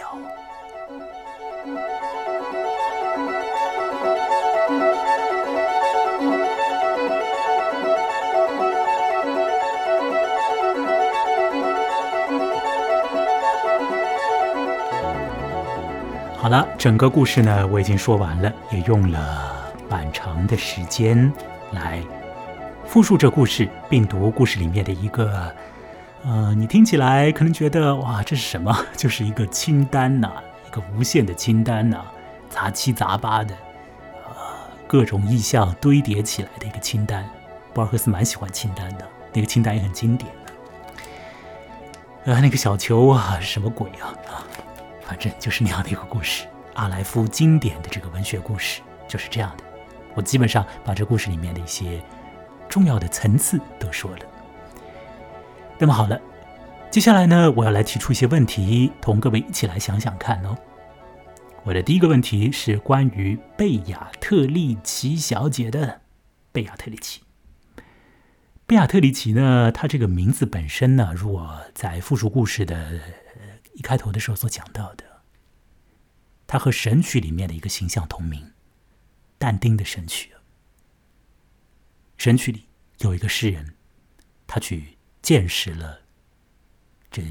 好了，整个故事呢，我已经说完了，也用了蛮长的时间来复述这故事，并读故事里面的一个你听起来可能觉得哇，这是什么？就是一个清单呐，一个无限的清单呐，杂七杂八的，各种意象堆叠起来的一个清单。博尔赫斯蛮喜欢清单的，那个清单也很经典的。那个小球啊，什么鬼啊？反正就是那样的一个故事。阿莱夫经典的这个文学故事就是这样的。我基本上把这故事里面的一些重要的层次都说了。那么好了，接下来呢，我要来提出一些问题，同各位一起来想想看哦。我的第一个问题是关于贝亚特丽奇小姐的。贝亚特丽奇，贝亚特丽奇呢，她这个名字本身呢，如我在复述故事的一开头的时候所讲到的，她和神曲里面的一个形象同名，但丁的神曲。神曲里有一个诗人，他去见识了这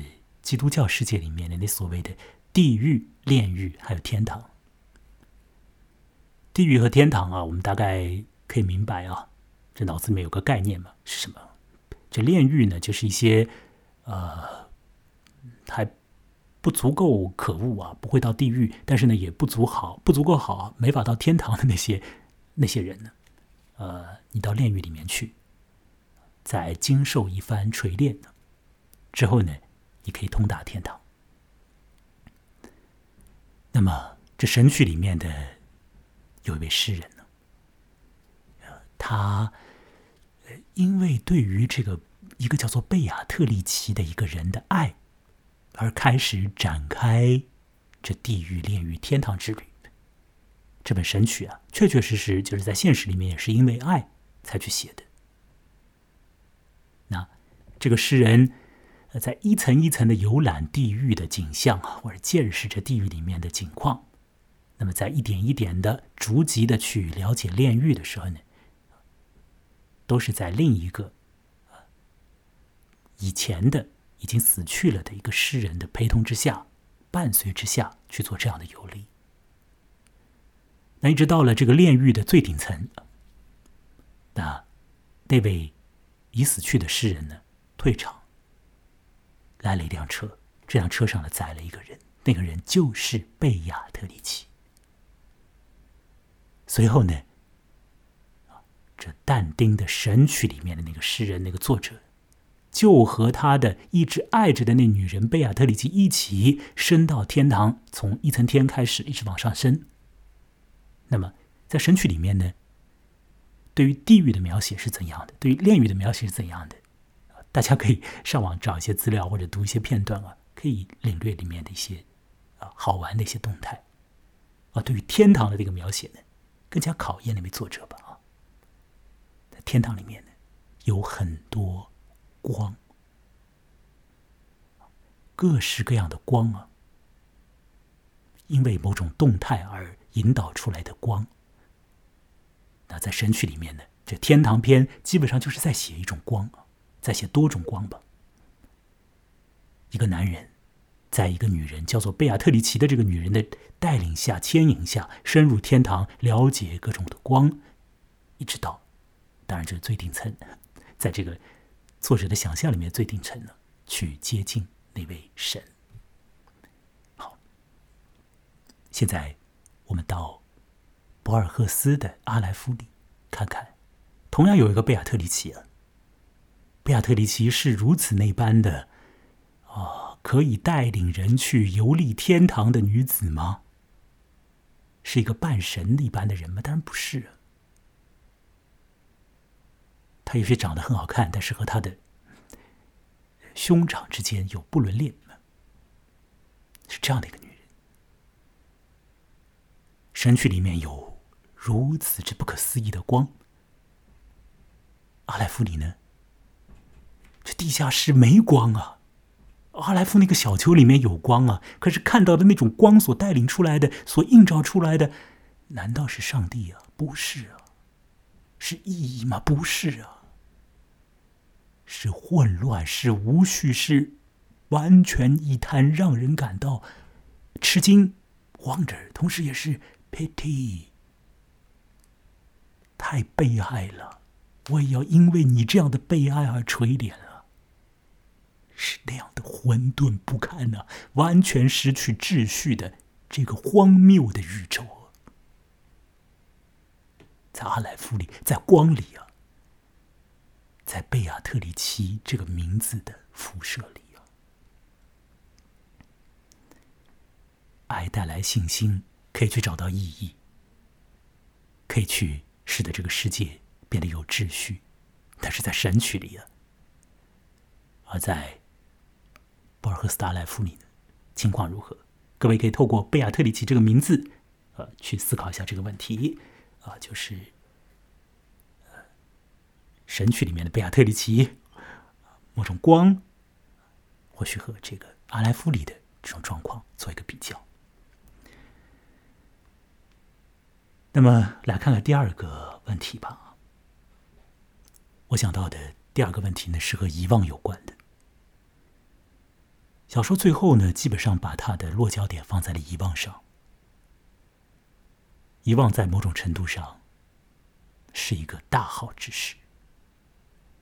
基督教世界里面的那所谓的地狱、炼狱还有天堂。地狱和天堂啊，我们大概可以明白啊，这脑子里面有个概念嘛，是什么？这炼狱呢，就是一些还不足够可恶啊，不会到地狱，但是呢也不足够好，没法到天堂的那些人呢，你到炼狱里面去。在经受一番锤炼之后呢，你可以通达天堂。那么这神曲里面的有一位诗人呢，他因为对于这个一个叫做贝亚特丽奇的一个人的爱，而开始展开这地狱、炼狱、天堂之旅。这本神曲啊，确确实实就是在现实里面也是因为爱才去写的。这个诗人在一层一层的游览地狱的景象，或者见识着地狱里面的景况。那么在一点一点的逐级的去了解炼狱的时候呢，都是在另一个以前的已经死去了的一个诗人的陪同之下，伴随之下去做这样的游历。那一直到了这个炼狱的最顶层，那位已死去的诗人呢退场，来了一辆车，这辆车上呢载了一个人，那个人就是贝亚特里奇。随后呢，这但丁的《神曲》里面的那个诗人，那个作者，就和他的一直爱着的那女人贝亚特里奇一起升到天堂，从一层天开始一直往上升。那么在《神曲》里面呢，对于地狱的描写是怎样的，对于炼狱的描写是怎样的，大家可以上网找一些资料或者读一些片段啊，可以领略里面的一些好玩的一些动态。对于天堂的这个描写呢，更加考验那位作者吧。在天堂里面呢，有很多光，各式各样的光啊，因为某种动态而引导出来的光。那在《神曲》里面呢，这天堂篇基本上就是在写一种光，在写多种光吧。一个男人在一个女人叫做贝亚特里奇的这个女人的带领下、牵引下，深入天堂，了解各种的光，一直到，当然这是最顶层，在这个作者的想象里面最顶层呢，去接近那位神。好，现在我们到博尔赫斯的阿莱夫里看看，同样有一个贝亚特里奇啊。贝亚特里奇是如此那般的可以带领人去游历天堂的女子吗？是一个半神一般的人吗？当然不是啊。她也许长得很好看，但是和她的兄长之间有不伦恋，是这样的一个女人。神曲里面有如此之不可思议的光，阿莱夫里呢，这地下室没光啊。阿莱夫那个小丘里面有光啊，可是看到的那种光所带领出来的，所映照出来的，难道是上帝啊？不是啊。是意义吗？不是啊。是混乱，是无序，是完全一滩，让人感到吃惊、wonder，同时也是 pity。太悲哀了，我也要因为你这样的悲哀而垂怜了。是那样的混沌不堪啊，完全失去秩序的这个荒谬的宇宙，在阿莱夫里，在光里啊，在贝亚特里奇这个名字的辐射里啊，爱带来信心，可以去找到意义，可以去使得这个世界变得有秩序，但是在神曲里啊，而在博尔赫斯的阿莱夫里呢，情况如何？各位可以透过贝亚特里奇这个名字，去思考一下这个问题。就是神曲里面的贝亚特里奇，某种光，或许和这个阿莱夫里的这种状况做一个比较。那么来看看第二个问题吧。我想到的第二个问题呢，是和遗忘有关的。小说最后呢，基本上把它的落脚点放在了遗忘上。遗忘在某种程度上是一个大好之事。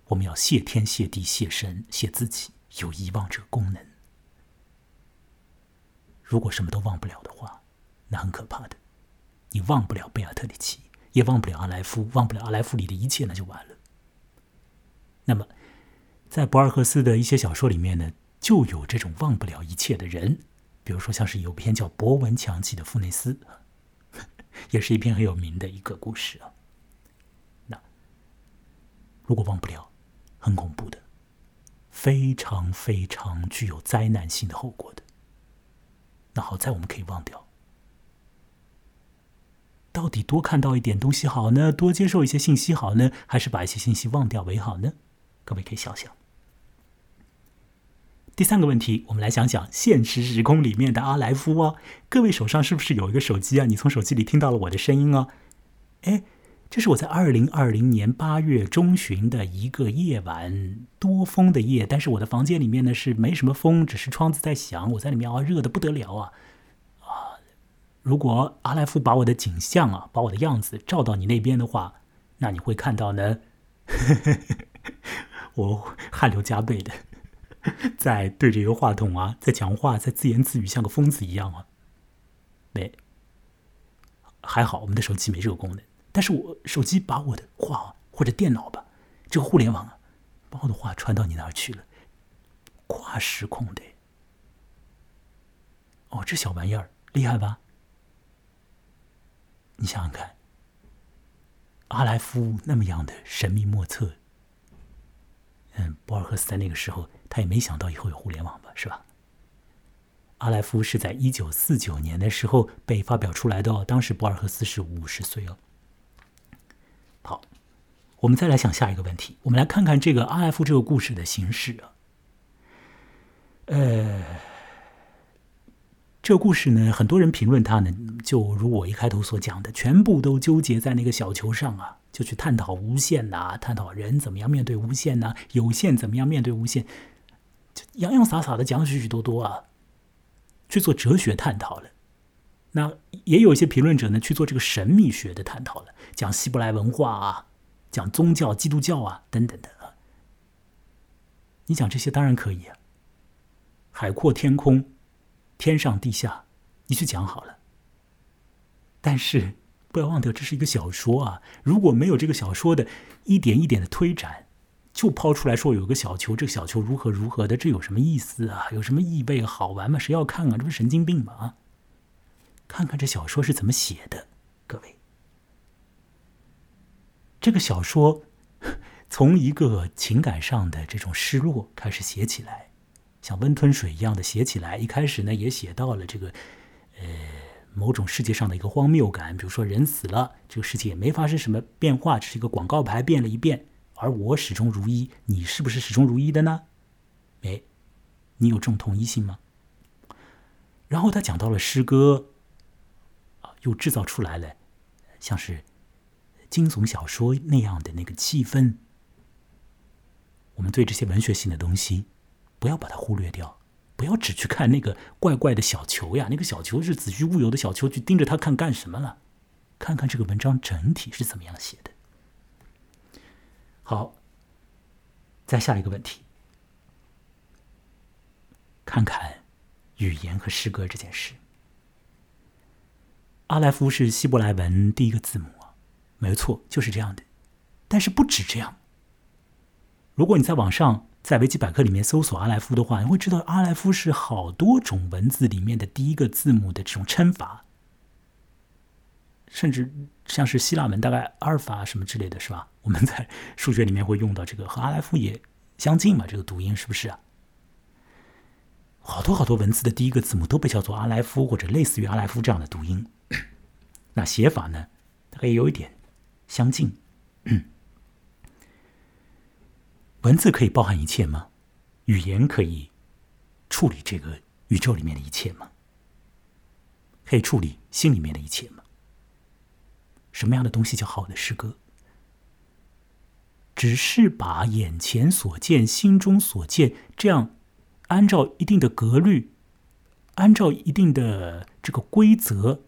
我们要谢天谢地谢神谢自己有遗忘这个功能。如果什么都忘不了的话，那很可怕的。你忘不了贝亚特里奇，也忘不了阿莱夫，忘不了阿莱夫里的一切，那就完了。那么在博尔赫斯的一些小说里面呢，就有这种忘不了一切的人，比如说像是有篇叫《博闻强记》的傅内斯，也是一篇很有名的一个故事啊。那如果忘不了，很恐怖的，非常非常具有灾难性的后果的。那好在我们可以忘掉。到底多看到一点东西好呢，多接受一些信息好呢，还是把一些信息忘掉为好呢？各位可以想想。第三个问题，我们来想想现实时空里面的阿莱夫啊，各位手上是不是有一个手机啊？你从手机里听到了我的声音啊？哎，这是我在2020年8月中旬的一个夜晚，多风的夜，但是我的房间里面呢是没什么风，只是窗子在响，我在里面啊热得不得了啊！啊，如果阿莱夫把我的景象啊，把我的样子照到你那边的话，那你会看到呢，我汗流浃背的。在对着一个话筒啊，在讲话，在自言自语，像个疯子一样啊。没，还好我们的手机没这个功能，但是我手机把我的话、啊、或者电脑吧，这个互联网啊，把我的话传到你那儿去了，跨时空的。哦，这小玩意儿厉害吧？你想想看，阿莱夫那么样的神秘莫测。博尔赫斯在那个时候他也没想到以后有互联网吧，是吧？阿莱夫是在1949年的时候被发表出来的、哦、当时博尔赫斯是50岁哦。好，我们再来想下一个问题，我们来看看这个阿莱夫这个故事的形式啊。这个故事呢，很多人评论它呢，就如我一开头所讲的，全部都纠结在那个小球上啊。就去探讨无限呐、啊，探讨人怎么样面对无限呐、啊，有限怎么样面对无限，就洋洋洒洒的讲许许多多啊，去做哲学探讨了。那也有一些评论者呢，去做这个神秘学的探讨了，讲希伯来文化啊，讲宗教、基督教啊，等等的啊。你讲这些当然可以啊，海阔天空，天上地下，你去讲好了。但是。不要忘掉，这是一个小说啊！如果没有这个小说的一点一点的推展，就抛出来说有个小球，这个小球如何如何的，这有什么意思啊？有什么意味？好玩吗？谁要看啊？这不是神经病吗？啊！看看这小说是怎么写的，各位。这个小说从一个情感上的这种失落开始写起来，像温吞水一样的写起来。一开始呢，也写到了这个，某种世界上的一个荒谬感，比如说人死了，这个世界也没发生什么变化，只是一个广告牌变了一变，而我始终如一，你是不是始终如一的呢？哎，你有这种同一性吗？然后他讲到了诗歌、又制造出来了像是惊悚小说那样的那个气氛。我们对这些文学性的东西不要把它忽略掉，不要只去看那个怪怪的小球呀，那个小球是子虚乌有的小球，去盯着它看干什么了？看看这个文章整体是怎么样写的。好，再下一个问题，看看语言和诗歌这件事。阿莱夫是希伯来文第一个字母啊，没错，就是这样的。但是不止这样，如果你在网上在维基百科里面搜索阿莱夫的话，你会知道阿莱夫是好多种文字里面的第一个字母的这种称法，甚至像是希腊文大概阿尔法什么之类的，是吧？我们在数学里面会用到这个，和阿莱夫也相近嘛，这个读音是不是啊？好多好多文字的第一个字母都被叫做阿莱夫或者类似于阿莱夫这样的读音，那写法呢，大概也有一点相近。文字可以包含一切吗？语言可以处理这个宇宙里面的一切吗？可以处理心里面的一切吗？什么样的东西叫好的诗歌？只是把眼前所见、心中所见，这样按照一定的格律，按照一定的这个规则，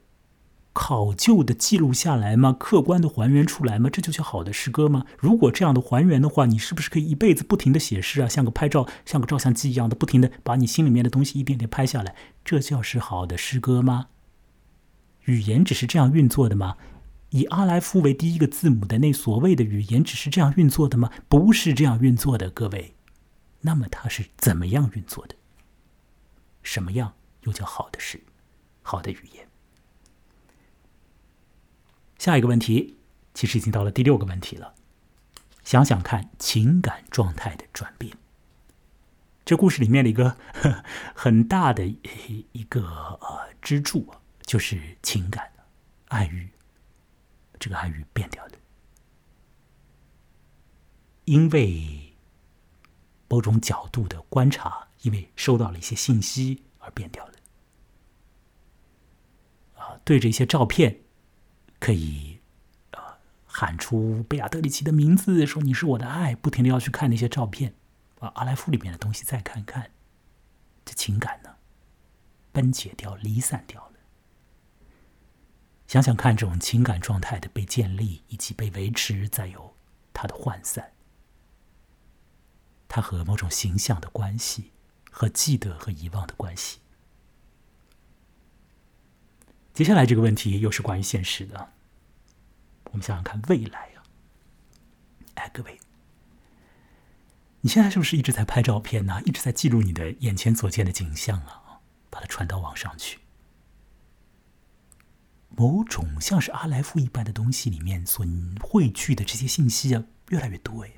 考究的记录下来吗？客观的还原出来吗？这就叫好的诗歌吗？如果这样的还原的话，你是不是可以一辈子不停的写诗啊？像个拍照，像个照相机一样的，不停的把你心里面的东西一点点拍下来，这叫是好的诗歌吗？语言只是这样运作的吗？以阿莱夫为第一个字母的那所谓的语言只是这样运作的吗？不是这样运作的，各位。那么它是怎么样运作的？什么样又叫好的诗？好的语言？下一个问题，其实已经到了第6个问题了。想想看，情感状态的转变。这故事里面的一个很大的一个支柱啊，就是情感、爱欲。这个爱欲变掉了，因为某种角度的观察，因为收到了一些信息而变掉了。对着一些照片可以喊出贝亚特里奇的名字，说你是我的爱，不停地要去看那些照片，把阿莱夫里面的东西再看看，这情感呢分解掉，离散掉了。想想看，这种情感状态的被建立以及被维持，再有它的涣散，它和某种形象的关系，和记得和遗忘的关系。接下来这个问题又是关于现实的，我们想想看未来啊，哎，各位，你现在是不是一直在拍照片呢？一直在记录你的眼前所见的景象啊，把它传到网上去。某种像是阿莱夫一般的东西里面所汇聚的这些信息啊，越来越多哎。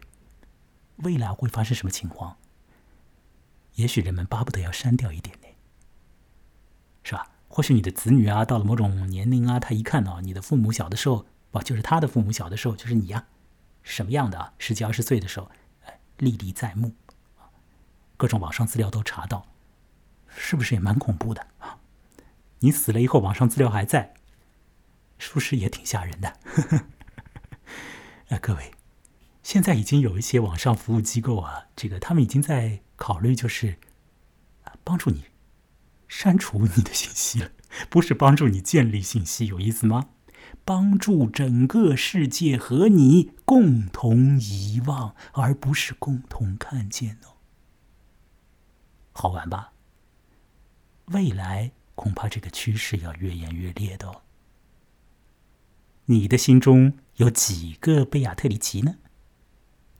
未来会发生什么情况？也许人们巴不得要删掉一点呢，是吧？或许你的子女啊，到了某种年龄啊，他一看到你的父母小的时候，就是他的父母小的时候，就是你呀，什么样的啊？10几20岁的时候，历历在目，各种网上资料都查到，是不是也蛮恐怖的啊？你死了以后，网上资料还在，是不是也挺吓人的？各位，现在已经有一些网上服务机构啊，这个他们已经在考虑，就是帮助你删除你的信息了，不是帮助你建立信息，有意思吗？帮助整个世界和你共同遗忘，而不是共同看见哦。好玩吧？未来恐怕这个趋势要越演越烈的哦。你的心中有几个贝亚特里奇呢？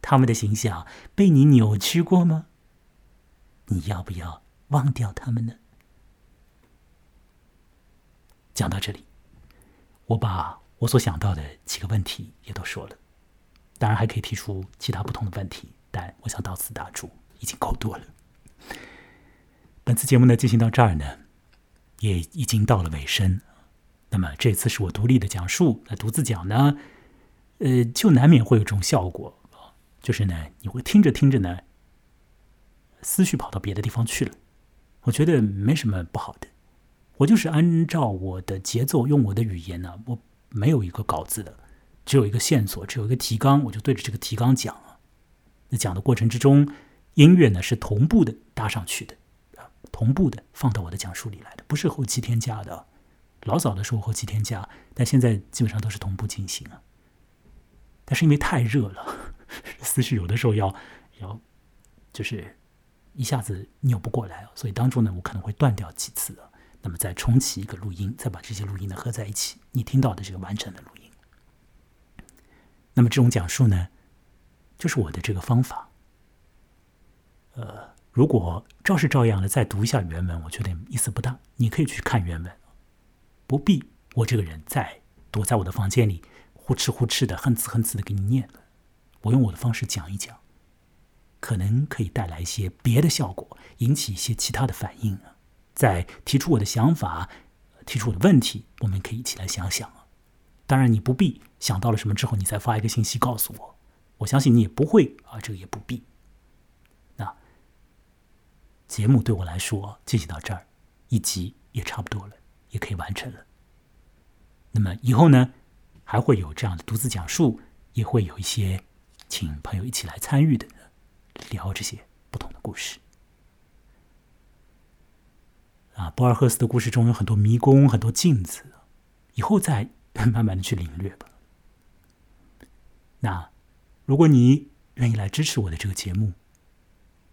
他们的形象被你扭曲过吗？你要不要忘掉他们呢？讲到这里，我把我所想到的几个问题也都说了，当然还可以提出其他不同的问题，但我想到此打住，已经够多了。本次节目呢进行到这儿呢，也已经到了尾声。那么这次是我独立的讲述，那独自讲呢，就难免会有一种效果，就是呢，你会听着听着呢，思绪跑到别的地方去了。我觉得没什么不好的，我就是按照我的节奏，用我的语言呢，我没有一个稿子的，只有一个线索，只有一个提纲，我就对着这个提纲讲啊。那讲的过程之中，音乐呢是同步的搭上去的，同步的放到我的讲述里来的，不是后期添加的。老早的时候后期添加，但现在基本上都是同步进行啊。但是因为太热了，思绪有的时候要就是一下子扭不过来啊，所以当中呢我可能会断掉几次啊。那么再重启一个录音，再把这些录音呢合在一起，你听到的这个完整的录音。那么这种讲述呢，就是我的这个方法。如果照是照样的再读一下原文，我觉得意思不大。你可以去看原文，不必我这个人再躲在我的房间里呼哧呼哧的哼哧哼哧的给你念了。我用我的方式讲一讲，可能可以带来一些别的效果，引起一些其他的反应啊。再提出我的想法，提出我的问题，我们可以一起来想想啊。当然，你不必想到了什么之后，你再发一个信息告诉我。我相信你也不会啊，这个也不必。那节目对我来说进行到这儿，一集也差不多了，也可以完成了。那么以后呢，还会有这样的独自讲述，也会有一些请朋友一起来参与的，聊这些不同的故事。博尔赫斯的故事中有很多迷宫，很多镜子，以后再慢慢的去领略吧。那如果你愿意来支持我的这个节目，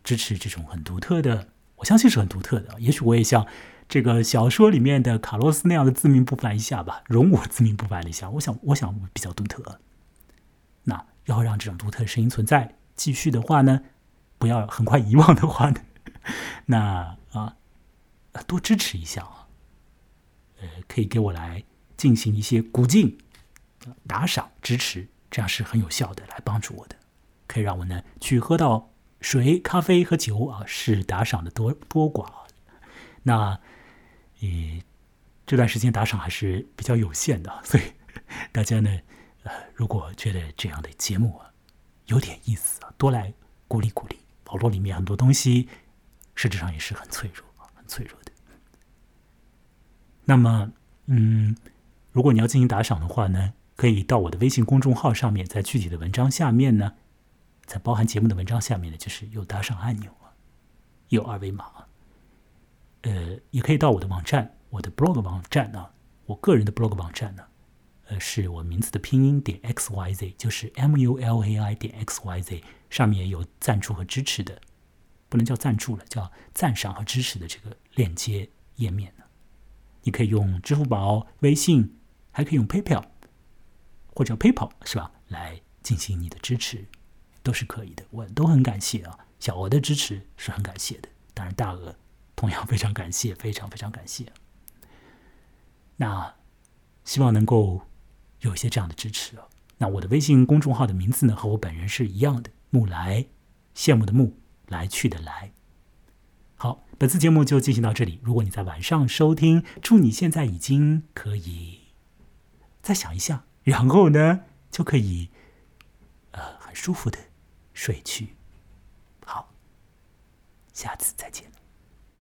支持这种很独特的，我相信是很独特的，也许我也像这个小说里面的卡洛斯那样的自命不凡一下吧，容我自命不凡一下，我想我比较独特。那要让这种独特的声音存在继续的话呢，不要很快遗忘的话呢，那多支持一下啊！可以给我来进行一些鼓劲、打赏、支持，这样是很有效的来帮助我的，可以让我呢去喝到水、咖啡和酒啊，是打赏的多寡。那这段时间打赏还是比较有限的，所以大家呢，如果觉得这样的节目有点意思啊，多来鼓励鼓励。网络里面很多东西实质上也是很脆弱，很脆弱的。那么，如果你要进行打赏的话呢，可以到我的微信公众号上面，在具体的文章下面呢，在包含节目的文章下面呢，就是有打赏按钮啊，有二维码啊。也可以到我的网站，我的 blog 网站啊，我个人的 blog 网站呢，是我名字的拼音点 xyz， 就是 mulai 点 xyz， 上面也有赞助和支持的，不能叫赞助了，叫赞赏和支持的这个链接页面呢。你可以用支付宝、微信，还可以用 PayPal 或者 PayPal 是吧，来进行你的支持，都是可以的，我都很感谢啊。小额的支持是很感谢的，当然大额同样非常感谢，非常非常感谢。那希望能够有一些这样的支持啊。那我的微信公众号的名字呢，和我本人是一样的，木来，羡慕的慕，来去的来。好，本次节目就进行到这里。如果你在晚上收听，祝你现在已经可以再想一下，然后呢就可以很舒服的睡去。好，下次再见。